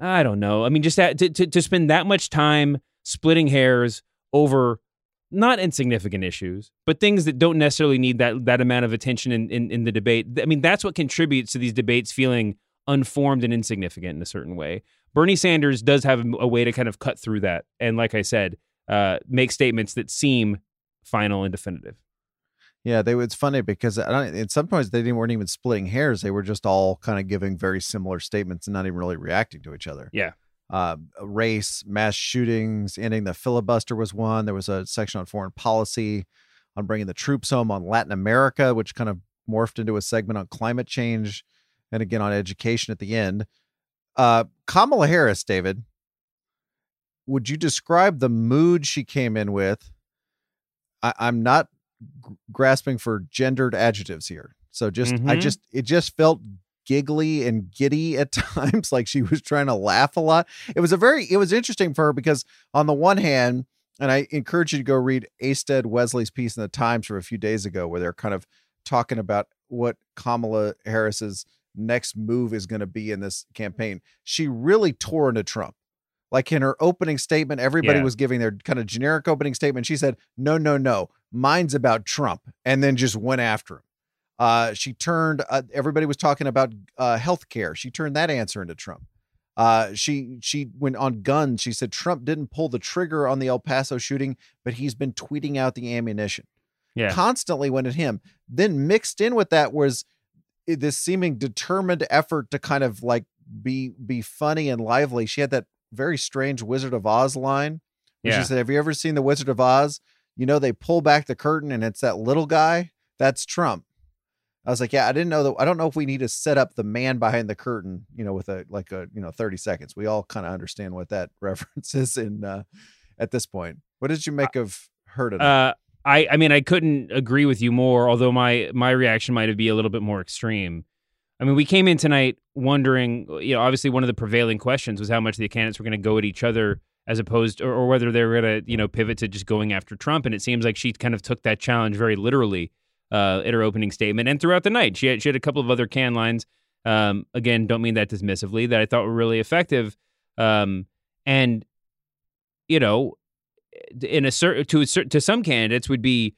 I don't know. I mean, just that, to, to to spend that much time splitting hairs over not insignificant issues, but things that don't necessarily need that that amount of attention in, in, in the debate. I mean, that's what contributes to these debates feeling unformed and insignificant in a certain way. Bernie Sanders does have a way to kind of cut through that. And like I said, uh, make statements that seem final and definitive. Yeah, they. It's funny because I don't, and sometimes they didn't, weren't even splitting hairs. They were just all kind of giving very similar statements and not even really reacting to each other. Yeah. Uh, race, mass shootings, ending the filibuster was one. There was a section on foreign policy, on bringing the troops home, on Latin America, which kind of morphed into a segment on climate change, and again on education at the end. Uh, Kamala Harris, David, would you describe the mood she came in with? I, I'm not... grasping for gendered adjectives here. So just, mm-hmm. I just, it just felt giggly and giddy at times. Like she was trying to laugh a lot. It was a very, it was interesting for her because on the one hand, and I encourage you to go read Astead Wesley's piece in the Times from a few days ago, where they're kind of talking about what Kamala Harris's next move is going to be in this campaign. She really tore into Trump. Like in her opening statement, everybody yeah. was giving their kind of generic opening statement. She said, no, no, no. Mine's about Trump, and then just went after him. Uh, she turned, uh, everybody was talking about uh, healthcare. She turned that answer into Trump. Uh, she she went on guns. She said Trump didn't pull the trigger on the El Paso shooting, but he's been tweeting out the ammunition. Yeah, constantly went at him. Then mixed in with that was this seeming determined effort to kind of like be be funny and lively. She had that very strange Wizard of Oz line. Yeah. She said, "Have you ever seen the Wizard of Oz? You know, they pull back the curtain and it's that little guy. That's Trump." I was like, yeah, I didn't know that. I don't know if we need to set up the man behind the curtain, you know, with a like a, you know, thirty seconds. We all kind of understand what that reference is in uh, at this point. What did you make of her tonight? Uh, I, I mean, I couldn't agree with you more, although my my reaction might be a little bit more extreme. I mean, we came in tonight wondering, you know, obviously one of the prevailing questions was how much the candidates were going to go at each other, as opposed or, or whether they were going to, you know, pivot to just going after Trump. And it seems like she kind of took that challenge very literally uh, at her opening statement and throughout the night. She had, she had a couple of other can lines. Um, again, don't mean that dismissively, that I thought were really effective. Um, and, you know, in a certain to, to some candidates would be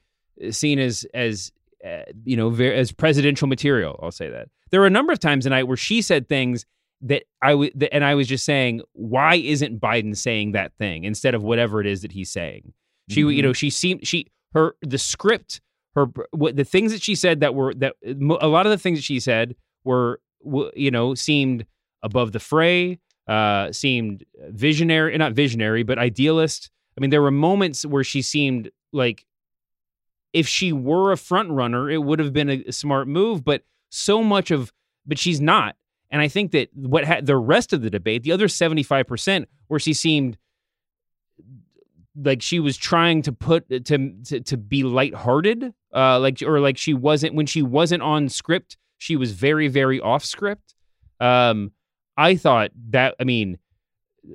seen as as, uh, you know, ver- as presidential material. I'll say that there were a number of times tonight where she said things that I w- that, and I was just saying, why isn't Biden saying that thing instead of whatever it is that he's saying? She, mm-hmm. you know, she seemed she her the script, her what, the things that she said that were that a lot of the things that she said were, you know, seemed above the fray, uh, seemed visionary, not visionary, but idealist. I mean, there were moments where she seemed like if she were a front runner, it would have been a smart move. But so much of but she's not. And I think that what ha- the rest of the debate, the other seventy-five percent, where she seemed like she was trying to put to to, to be lighthearted, uh, like or like she wasn't when she wasn't on script, she was very, very off script. Um, I thought that I mean,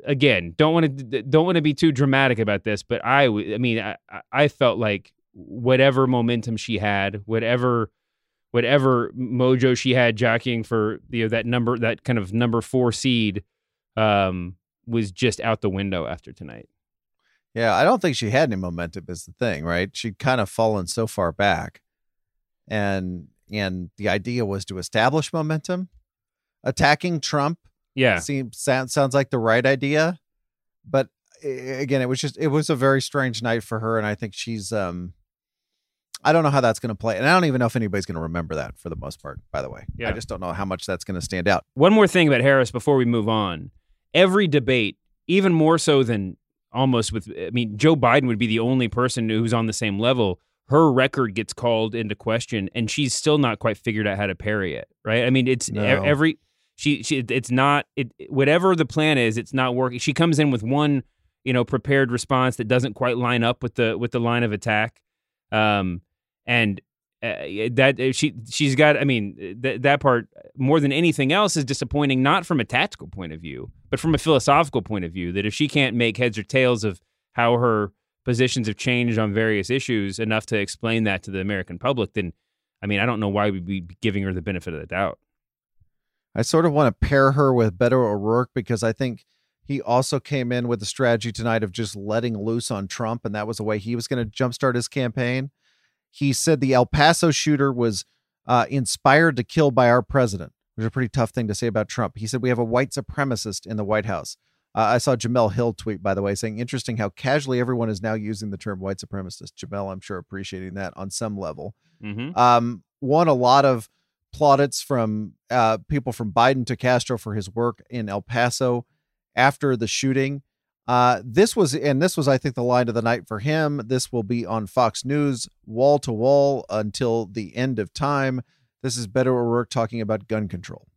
again, don't want to don't want to be too dramatic about this, but I I mean, I, I felt like whatever momentum she had, whatever. Whatever mojo she had jockeying for, you know, that number, that kind of number four seed um, was just out the window after tonight. Yeah, I don't think she had any momentum is the thing, right? She'd kind of fallen so far back. And and the idea was to establish momentum. Attacking Trump yeah, seems, sound, sounds like the right idea. But again, it was just, it was a very strange night for her. And I think she's, um, I don't know how that's going to play. And I don't even know if anybody's going to remember that for the most part, by the way. Yeah. I just don't know how much that's going to stand out. One more thing about Harris before we move on. Every debate, even more so than almost with, I mean, Joe Biden would be the only person who's on the same level. Her record gets called into question and she's still not quite figured out how to parry it, right? I mean, it's no. every, she, she, it's not, it, whatever the plan is, it's not working. She comes in with one, you know, prepared response that doesn't quite line up with the, with the line of attack. Um, And uh, that she she's got. I mean, th- that part more than anything else is disappointing. Not from a tactical point of view, but from a philosophical point of view. That if she can't make heads or tails of how her positions have changed on various issues enough to explain that to the American public, then I mean, I don't know why we'd be giving her the benefit of the doubt. I sort of want to pair her with Beto O'Rourke because I think he also came in with a strategy tonight of just letting loose on Trump, and that was the way he was going to jumpstart his campaign. He said the El Paso shooter was uh, inspired to kill by our president, which is a pretty tough thing to say about Trump. He said we have a white supremacist in the White House. Uh, I saw Jamel Hill tweet, by the way, saying, interesting how casually everyone is now using the term white supremacist. Jamel, I'm sure, appreciating that on some level. Mm-hmm. Um, won a lot of plaudits from uh, people from Biden to Castro for his work in El Paso after the shooting. Uh, this was, and this was, I think, the line of the night for him. This will be on Fox News, wall to wall until the end of time. This is Beto O'Rourke talking about gun control.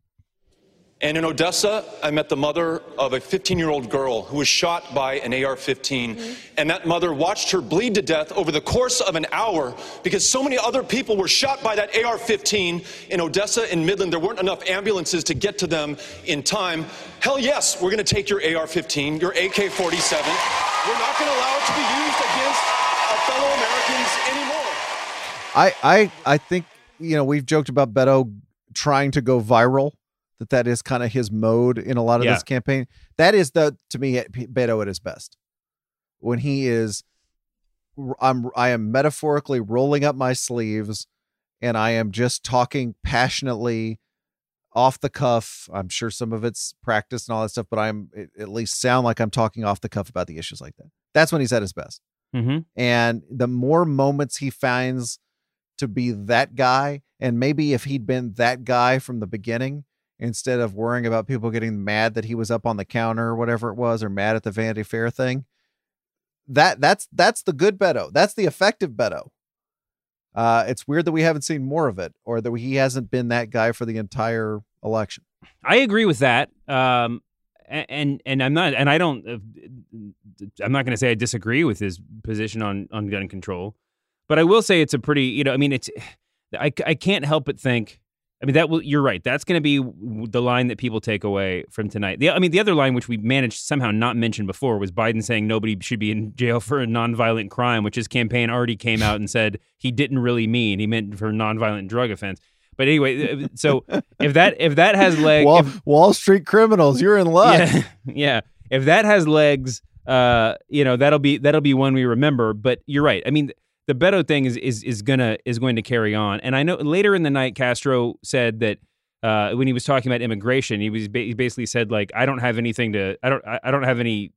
And in Odessa, I met the mother of a fifteen-year-old girl who was shot by an A R fifteen. Mm-hmm. And that mother watched her bleed to death over the course of an hour because so many other people were shot by that A R fifteen in Odessa and Midland. There weren't enough ambulances to get to them in time. Hell yes, we're going to take your A R fifteen, your A K forty-seven. We're not going to allow it to be used against our fellow Americans anymore. I, I, I think, you know, we've joked about Beto trying to go viral. That that is kind of his mode in a lot of yeah. this campaign. That is the, to me, Beto at his best. When he is, I'm, I am metaphorically rolling up my sleeves and I am just talking passionately off the cuff. I'm sure some of it's practice and all that stuff, but I'm at least sound like I'm talking off the cuff about the issues like that. That's when he's at his best. Mm-hmm. And the more moments he finds to be that guy, and maybe if he'd been that guy from the beginning, instead of worrying about people getting mad that he was up on the counter or whatever it was, or mad at the Vanity Fair thing, that that's, that's the good Beto. That's the effective Beto. Uh, it's weird that we haven't seen more of it, or that he hasn't been that guy for the entire election. I agree with that. Um, and, and I'm not, and I don't, I'm not going to say I disagree with his position on, on gun control, but I will say it's a pretty, you know, I mean, it's, I, I can't help but think, I mean, that will, you're right. That's going to be the line that people take away from tonight. The, I mean, the other line, which we managed somehow not mention before, was Biden saying nobody should be in jail for a nonviolent crime, which his campaign already came out and said he didn't really mean. He meant for nonviolent drug offense. But anyway, so if that if that has legs, Wall, Wall Street criminals, you're in luck. Yeah, yeah. If that has legs, uh, you know, that'll be that'll be one we remember. But you're right. I mean. The Beto thing is is is gonna is going to carry on, and I know later in the night Castro said that uh, when he was talking about immigration, he was ba- he basically said like I don't have anything to I don't I don't have any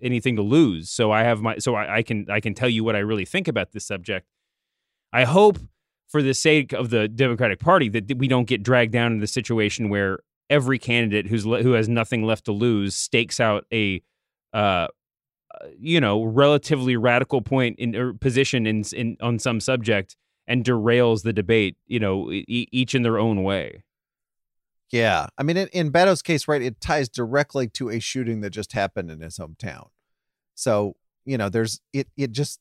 anything to lose, so I have my so I, I can I can tell you what I really think about this subject. I hope for the sake of the Democratic Party that we don't get dragged down into the situation where every candidate who's le- who has nothing left to lose stakes out a. Uh, you know, relatively radical point in or position in, in on some subject and derails the debate, you know, e- each in their own way. Yeah. I mean, in, in Beto's case, right, it ties directly to a shooting that just happened in his hometown. So, you know, there's it, it just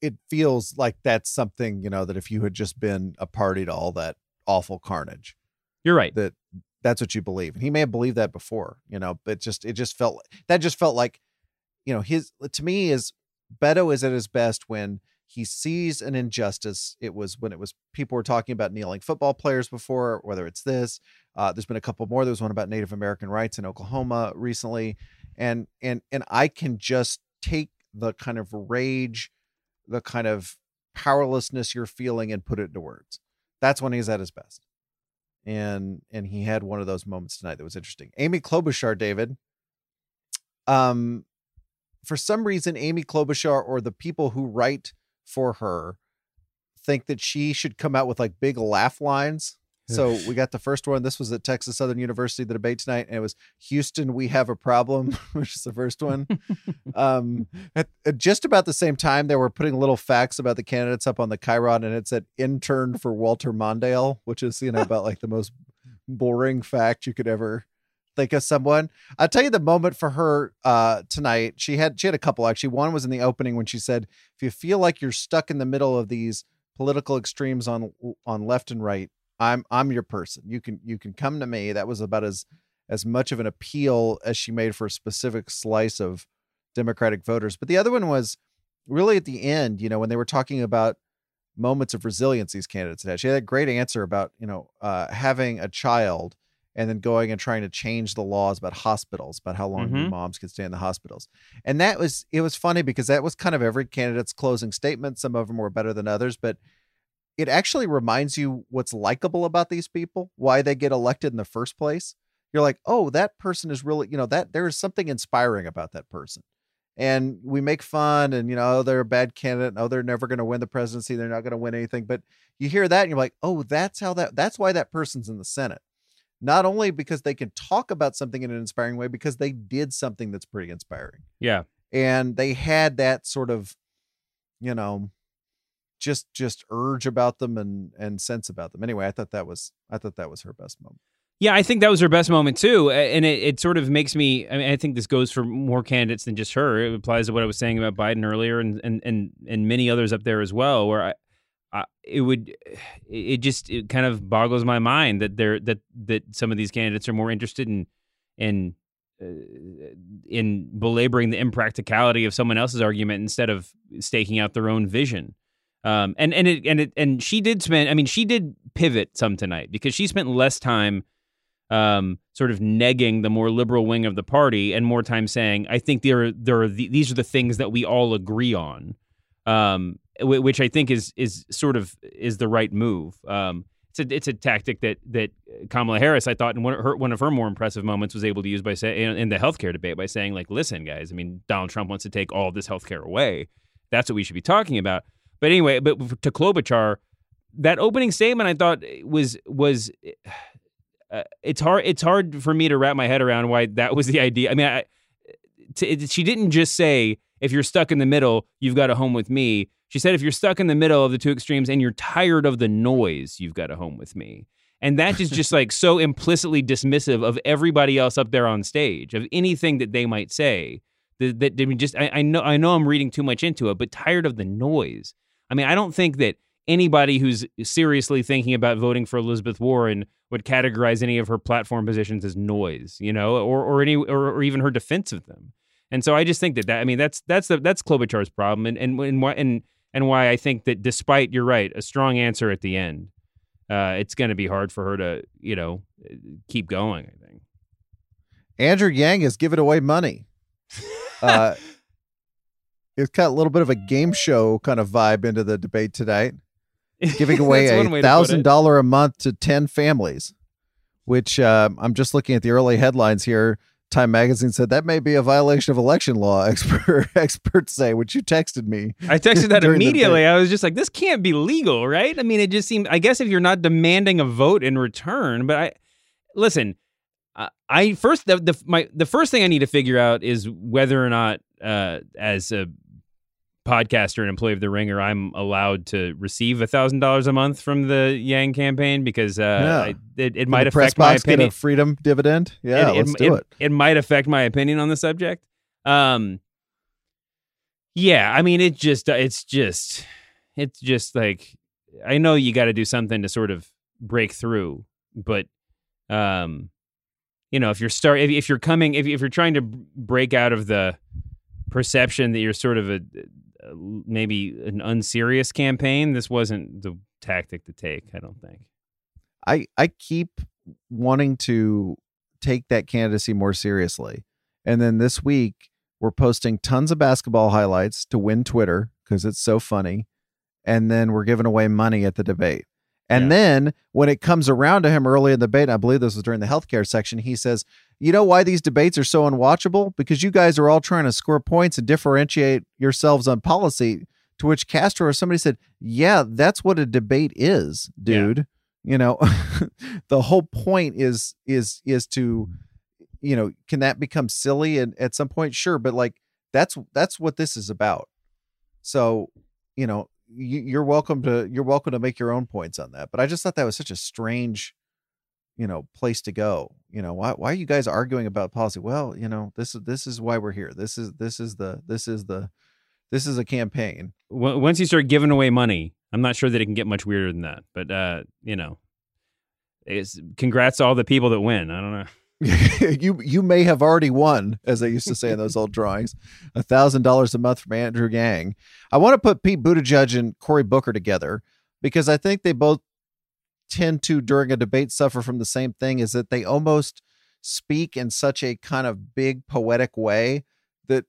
it feels like that's something, you know, that if you had just been a party to all that awful carnage, you're right, that that's what you believe. And he may have believed that before, you know, but just it just felt that just felt like, you know, his to me is Beto is at his best when he sees an injustice. It was when it was people were talking about kneeling football players before, whether it's this. Uh, there's been a couple more. There was one about Native American rights in Oklahoma recently. And and and I can just take the kind of rage, the kind of powerlessness you're feeling and put it into words. That's when he's at his best. And and he had one of those moments tonight that was interesting. Amy Klobuchar, David. Um. for some reason, Amy Klobuchar or the people who write for her think that she should come out with like big laugh lines. So we got the first one. This was at Texas Southern University, the debate tonight. And it was Houston, we have a problem, which is the first one. um, at, at just about the same time, they were putting little facts about the candidates up on the Chiron, and it said intern for Walter Mondale, which is, you know, about like the most boring fact you could ever think of someone. I'll tell you the moment for her uh, tonight. She had she had a couple, actually. One was in the opening when she said, if you feel like you're stuck in the middle of these political extremes on on left and right, I'm I'm your person. You can you can come to me. That was about as as much of an appeal as she made for a specific slice of Democratic voters. But the other one was really at the end, you know, when they were talking about moments of resilience these candidates had. She had a great answer about, you know, uh, having a child and then going and trying to change the laws about hospitals, about how long mm-hmm. moms can stay in the hospitals. And that was it was funny because that was kind of every candidate's closing statement. Some of them were better than others, but it actually reminds you what's likable about these people, why they get elected in the first place. You're like, oh, that person is really, you know, that there is something inspiring about that person. And we make fun and, you know, oh, they're a bad candidate. Oh, they're never going to win the presidency. They're not going to win anything. But you hear that and you're like, oh, that's how that that's why that person's in the Senate. Not only because they can talk about something in an inspiring way, because they did something that's pretty inspiring. Yeah. And they had that sort of, you know, just just urge about them and and sense about them. Anyway, I thought that was I thought that was her best moment. Yeah, I think that was her best moment too. And it, it sort of makes me, I mean, I think this goes for more candidates than just her. It applies to what I was saying about Biden earlier and and and, and many others up there as well, where I, I it would it just it kind of boggles my mind that they're that that some of these candidates are more interested in in uh, in belaboring the impracticality of someone else's argument instead of staking out their own vision. Um, and and it and it and she did spend. I mean, she did pivot some tonight because she spent less time um, sort of negging the more liberal wing of the party and more time saying, "I think there are, there are the, these are the things that we all agree on," um, which I think is is sort of is the right move. Um, it's a it's a tactic that that Kamala Harris, I thought, in one of her one of her more impressive moments, was able to use by say in, in the healthcare debate by saying, like, "Listen, guys, I mean, Donald Trump wants to take all this healthcare away. That's what we should be talking about." But anyway, but to Klobuchar, that opening statement I thought was was uh, it's hard. It's hard for me to wrap my head around why that was the idea. I mean, I, t- it, she didn't just say, if you're stuck in the middle, you've got a home with me. She said, if you're stuck in the middle of the two extremes and you're tired of the noise, you've got a home with me. And that is just like so implicitly dismissive of everybody else up there on stage, of anything that they might say. That, that I mean, just I, I know I know I'm reading too much into it, but tired of the noise. I mean, I don't think that anybody who's seriously thinking about voting for Elizabeth Warren would categorize any of her platform positions as noise, you know, or or any or, or even her defense of them. And so I just think that, that I mean, that's that's the, that's Klobuchar's problem, and and and why and, and why I think that despite, you're right, a strong answer at the end, uh, it's going to be hard for her to, you know, keep going. I think Andrew Yang has given away money. Uh, it's got a little bit of a game show kind of vibe into the debate tonight, giving away a thousand dollar a month to ten families, which um, I'm just looking at the early headlines here. Time magazine said that may be a violation of election law. Expert experts say, which you texted me. I texted that immediately. I was just like, this can't be legal, right? I mean, it just seemed, I guess if you're not demanding a vote in return, but I listen, I first the, the my the first thing I need to figure out is whether or not uh, as a podcaster and employee of The Ringer, I'm allowed to receive a thousand dollars a month from the Yang campaign, because uh, yeah. I, it, it might affect my opinion. Get a freedom dividend. Yeah, it, let's it, do it, it. It might affect my opinion on the subject. Um, yeah, I mean, it just it's just it's just like, I know you got to do something to sort of break through, but. Um, You know, if you're start, if, if you're coming, if if you're trying to break out of the perception that you're sort of a, a maybe an unserious campaign, this wasn't the tactic to take, I don't think. I I keep wanting to take that candidacy more seriously, and then this week we're posting tons of basketball highlights to win Twitter because it's so funny, and then we're giving away money at the debate. And yeah. then when it comes around to him early in the debate, I believe this was during the healthcare section, he says, you know why these debates are so unwatchable? Because you guys are all trying to score points and differentiate yourselves on policy, to which Castro or somebody said, yeah, that's what a debate is, dude. Yeah. You know, the whole point is, is, is to, you know, can that become silly? And at some point, sure. But like, that's, that's what this is about. So, you know, you're welcome to you're welcome to make your own points on that, but I just thought that was such a strange, you know, place to go. You know, why why are you guys arguing about policy? Well, you know, this is this is why we're here. This is this is the this is the this is a campaign. Once you start giving away money, I'm not sure that it can get much weirder than that. But uh, you know, it's congrats to all the people that win. I don't know. you you may have already won, as they used to say in those old drawings, a thousand dollars a month from Andrew Yang. I want to put Pete Buttigieg and Cory Booker together because I think they both tend to, during a debate, suffer from the same thing, is that they almost speak in such a kind of big poetic way that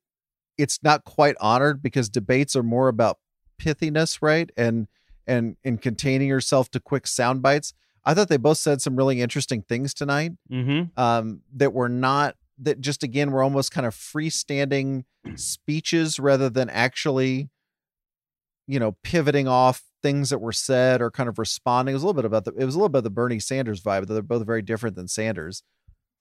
it's not quite honored, because debates are more about pithiness, right? And and and containing yourself to quick sound bites. I thought they both said some really interesting things tonight, mm-hmm. um, that were not, that just, again, were almost kind of freestanding speeches rather than actually, you know, pivoting off things that were said or kind of responding. It was a little bit about the, it was a little bit of the Bernie Sanders vibe, though they're both very different than Sanders.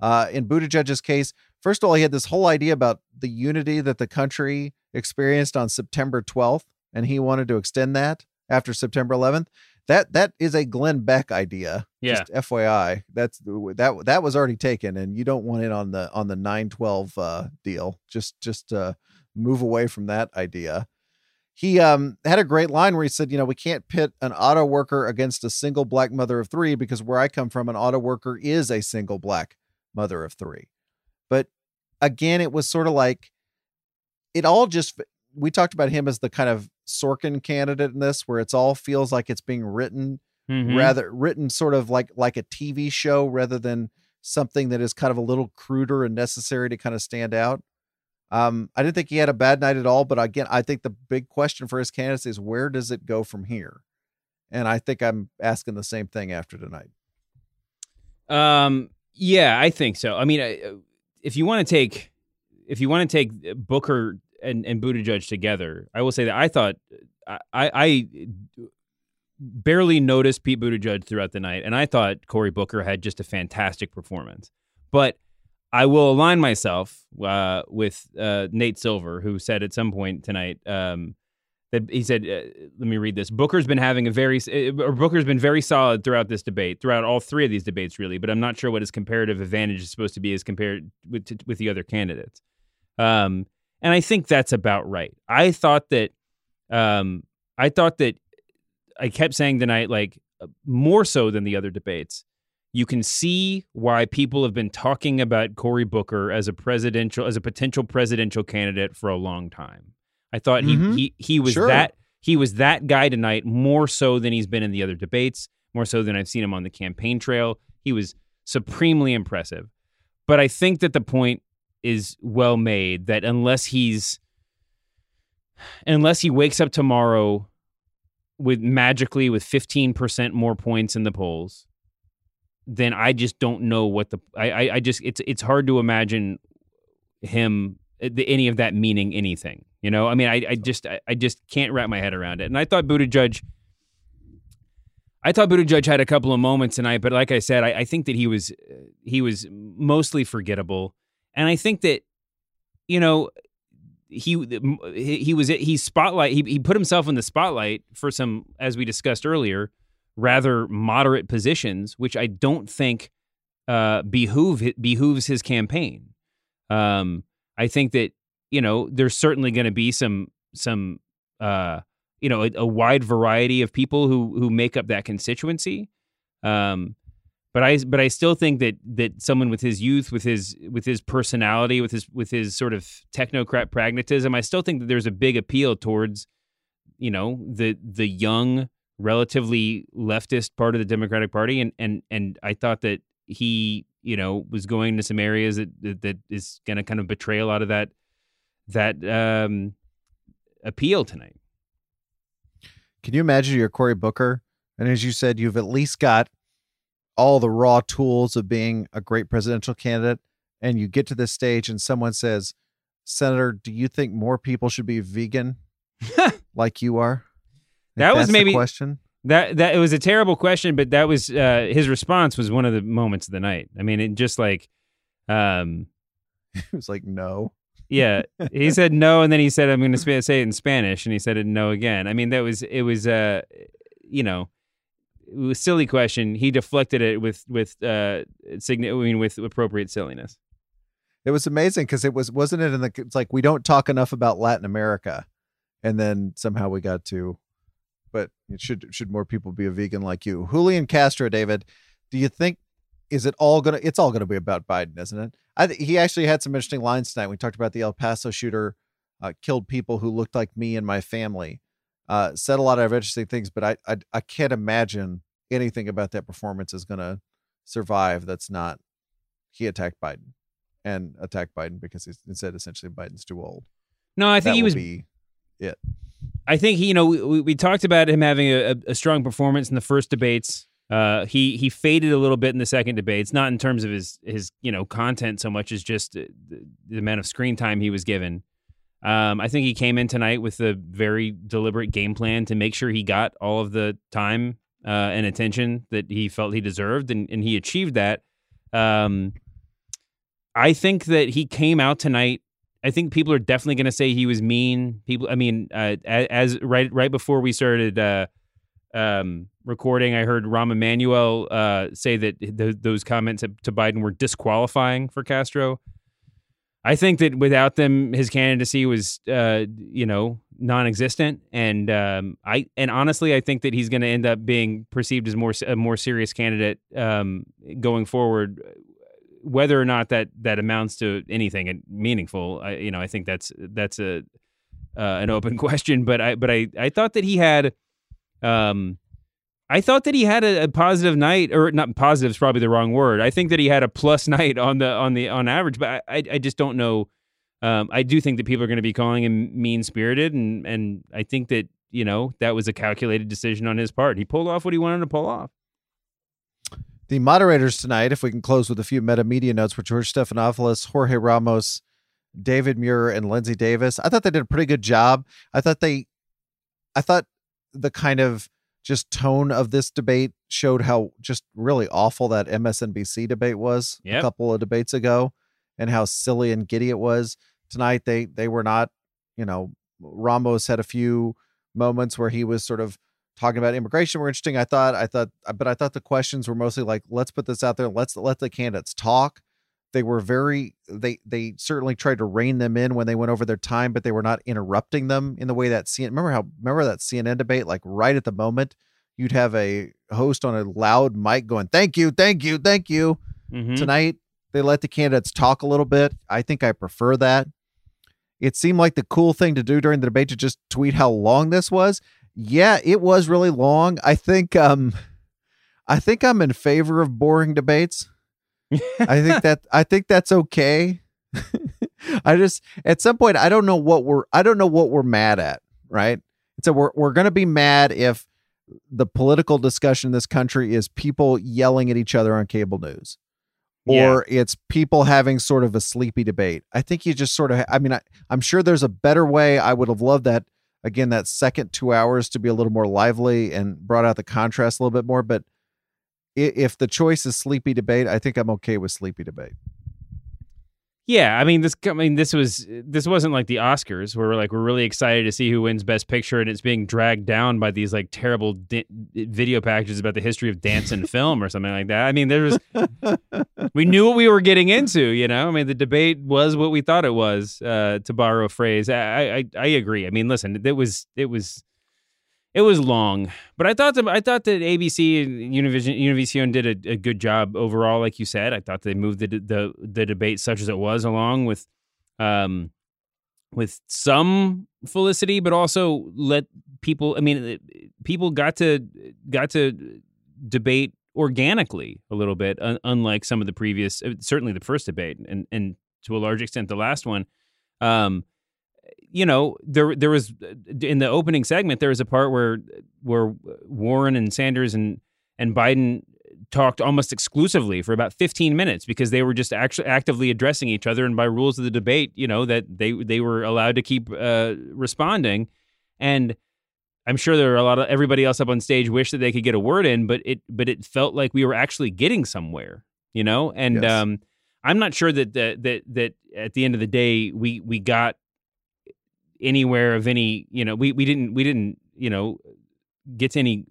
Uh, in Buttigieg's case, first of all, he had this whole idea about the unity that the country experienced on September twelfth, and he wanted to extend that after September eleventh. That that is a Glenn Beck idea. Yeah. Just F Y I, that's that that was already taken, and you don't want it on the on the nine twelve uh, deal. Just just uh, move away from that idea. He um, had a great line where he said, you know, we can't pit an auto worker against a single black mother of three, because where I come from, an auto worker is a single black mother of three. But again, it was sort of like it all just. We talked about him as the kind of Sorkin candidate in this, where it's all feels like it's being written mm-hmm. rather written sort of like, like a T V show rather than something that is kind of a little cruder and necessary to kind of stand out. Um, I didn't think he had a bad night at all, but again, I think the big question for his candidacy is, where does it go from here? And I think I'm asking the same thing after tonight. Um, yeah, I think so. I mean, if you want to take, if you want to take Booker and, and Buttigieg together, I will say that I thought I, I barely noticed Pete Buttigieg throughout the night, and I thought Cory Booker had just a fantastic performance. But I will align myself uh, with uh, Nate Silver, who said at some point tonight um, that he said, uh, "Let me read this. Booker's been having a very uh, Booker's been very solid throughout this debate, throughout all three of these debates, really. But I'm not sure what his comparative advantage is supposed to be as compared with to, with the other candidates." Um, And I think that's about right. I thought that, um, I thought that I kept saying tonight, like more so than the other debates, you can see why people have been talking about Cory Booker as a presidential, as a potential presidential candidate for a long time. I thought mm-hmm. he, he he was sure. that he was that guy tonight, more so than he's been in the other debates, more so than I've seen him on the campaign trail. He was supremely impressive, but I think that the point is well made, that unless he's unless he wakes up tomorrow with magically with fifteen percent more points in the polls, then I just don't know what the I I, I just it's it's hard to imagine him the, any of that meaning anything. You know, I mean, I I just I, I just can't wrap my head around it. And I thought Buttigieg I thought Buttigieg had a couple of moments tonight, but like I said, I, I think that he was he was mostly forgettable. And I think that, you know, he he was he spotlight he he put himself in the spotlight for some, as we discussed earlier, rather moderate positions, which I don't think uh, behoove behooves his campaign. Um, I think that, you know, there's certainly going to be some some uh, you know a, a wide variety of people who who make up that constituency. Um, But I, but I still think that that someone with his youth, with his with his personality, with his with his sort of technocrat pragmatism, I still think that there's a big appeal towards, you know, the the young, relatively leftist part of the Democratic Party, and and and I thought that he, you know, was going to some areas that that, that is going to kind of betray a lot of that that um, appeal tonight. Can you imagine you're Cory Booker? And as you said, you've at least got all the raw tools of being a great presidential candidate. And you get to this stage and someone says, Senator, do you think more people should be vegan like you are? That was maybe the question. That that it was a terrible question, but that was uh, his response was one of the moments of the night. I mean, it just like, um, it was like no. Yeah, he said no, and then he said, "I'm going to say it in Spanish," and he said it no again. I mean, that was it was uh, you know, it was a silly question. He deflected it with with uh, sign- I mean, with appropriate silliness. It was amazing because it was wasn't it in the it's like we don't talk enough about Latin America, and then somehow we got to. But it should should more people be a vegan like you? Julian Castro, David, do you think is it all gonna? It's all gonna be about Biden, isn't it? I th- he actually had some interesting lines tonight. We talked about the El Paso shooter uh, killed people who looked like me and my family. Uh, said a lot of interesting things, but I, I I can't imagine anything about that performance is gonna survive. That's not he attacked Biden and attacked Biden because he said essentially Biden's too old. No, I think that he was. Be it. I think he, you know, we, we talked about him having a, a strong performance in the first debates. Uh, he he faded a little bit in the second debates, not in terms of his his you know content so much as just the, the amount of screen time he was given. Um, I think he came in tonight with a very deliberate game plan to make sure he got all of the time uh, and attention that he felt he deserved, and, and he achieved that. Um, I think that he came out tonight. I think people are definitely going to say he was mean. People, I mean, uh, as right right before we started uh, um, recording, I heard Rahm Emanuel uh, say that th- those comments to Biden were disqualifying for Castro. I think that without them, his candidacy was, uh, you know, non-existent. And um, I and honestly, I think that he's going to end up being perceived as more a more serious candidate um, going forward. Whether or not that, that amounts to anything meaningful, I, you know, I think that's that's a uh, an open question. But I but I, I thought that he had, um, I thought that he had a, a positive night, or not positive is probably the wrong word. I think that he had a plus night on the on the on average. But I, I, I just don't know. Um, I do think that people are going to be calling him mean spirited, and and I think that you know that was a calculated decision on his part. He pulled off what he wanted to pull off. The moderators tonight, if we can close with a few meta media notes, were George Stephanopoulos, Jorge Ramos, David Muir, and Lindsey Davis. I thought they did a pretty good job. I thought they, I thought the kind of just tone of this debate showed how just really awful that M S N B C debate was yep. a couple of debates ago, and how silly and giddy it was. Tonight, they they were not, you know, Ramos had a few moments where he was sort of talking about immigration were interesting. I thought, I thought, but I thought the questions were mostly like, let's put this out there. Let's let the candidates talk. They were very, they, they certainly tried to rein them in when they went over their time, but they were not interrupting them in the way that C N N, remember how, remember that C N N debate, like right at the moment you'd have a host on a loud mic going, thank you, thank you, thank you. Mm-hmm. Tonight, they let the candidates talk a little bit. I think I prefer that. It seemed like the cool thing to do during the debate to just tweet how long this was. Yeah, it was really long. I think um, I think I'm in favor of boring debates. I think that I think that's okay. I just at some point I don't know what we're I don't know what we're mad at, right? So we're we're gonna be mad if the political discussion in this country is people yelling at each other on cable news, or yeah. it's people having sort of a sleepy debate. I think you just sort of I mean I, I'm sure there's a better way. I would have loved that. Again, that second two hours to be a little more lively and brought out the contrast a little bit more. But if the choice is sleepy debate, I think I'm okay with sleepy debate. Yeah, I mean this. I mean this was this wasn't like the Oscars where we're like we're really excited to see who wins Best Picture and it's being dragged down by these like terrible di- video packages about the history of dance and film or something like that. I mean there was we knew what we were getting into, you know. I mean the debate was what we thought it was. Uh, to borrow a phrase, I, I I agree. I mean listen, it was it was it was long, but I thought that I thought that A B C and Univision Univision did a, a good job overall. Like you said, I thought they moved the the, the debate such as it was along with um with some felicity, but also let people. I mean, people got to got to debate organically a little bit, un- unlike some of the previous, certainly the first debate, and and to a large extent the last one. Um, you know, there there was in the opening segment, there was a part where where Warren and Sanders and and Biden talked almost exclusively for about fifteen minutes because they were just actually actively addressing each other. And by rules of the debate, you know, that they they were allowed to keep uh, responding. And I'm sure there are a lot of everybody else up on stage wished that they could get a word in, but it but it felt like we were actually getting somewhere, you know. And yes. um, I'm not sure that, that that that at the end of the day we we got anywhere of any, you know, we we didn't we didn't you know get to any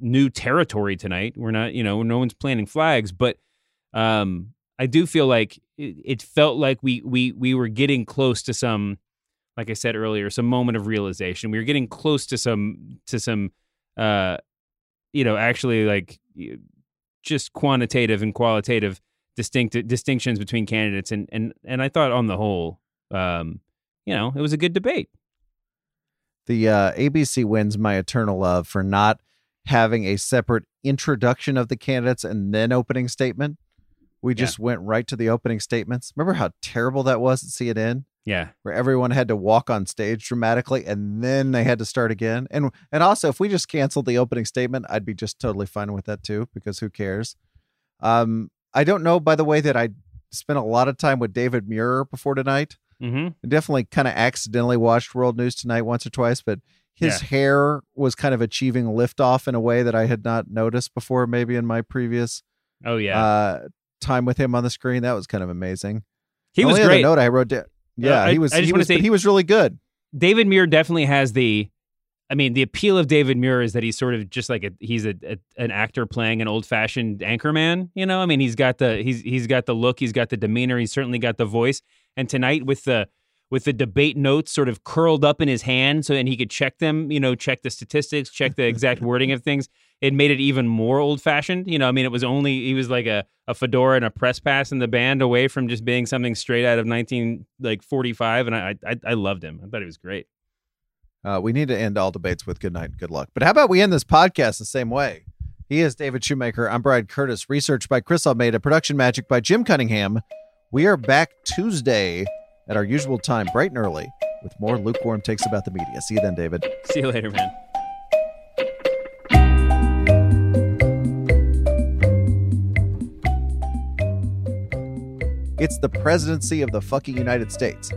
new territory tonight. We're not, you know, no one's planting flags, but um, I do feel like it, it felt like we we we were getting close to some. Like I said earlier, some moment of realization. We were getting close to some, to some, uh, you know, actually like just quantitative and qualitative distinct distinctions between candidates. And and and I thought on the whole, um, you know, it was a good debate. The uh, A B C wins my eternal love for not having a separate introduction of the candidates and then opening statement. We just yeah. went right to the opening statements. Remember how terrible that was at C N N? Yeah. Where everyone had to walk on stage dramatically and then they had to start again. And and also, if we just canceled the opening statement, I'd be just totally fine with that, too, because who cares? Um, I don't know, by the way, that I spent a lot of time with David Muir before tonight. Mm-hmm. I definitely kind of accidentally watched World News Tonight once or twice, but his yeah. hair was kind of achieving liftoff in a way that I had not noticed before, maybe in my previous oh yeah uh, time with him on the screen. That was kind of amazing. He was great. The note I wrote down. Yeah, he was. I, I just he, was say, he was really good. David Muir definitely has the. I mean, the appeal of David Muir is that he's sort of just like a he's a, a an actor playing an old fashioned anchorman. You know, I mean, he's got the he's he's got the look, he's got the demeanor, he's certainly got the voice. And tonight with the with the debate notes sort of curled up in his hand, so and he could check them. You know, check the statistics, check the exact wording of things. It made it even more old fashioned. You know, I mean, it was only he was like a. a fedora and a press pass in the band away from just being something straight out of nineteen like forty-five, and I I, I loved him. I thought he was great. Uh, we need to end all debates with good night and good luck. But how about we end this podcast the same way? He is David Shoemaker. I'm Bryan Curtis. Research by Chris Almeida. Production magic by Jim Cunningham. We are back Tuesday at our usual time, bright and early, with more lukewarm takes about the media. See you then, David. See you later, man. It's the presidency of the fucking United States.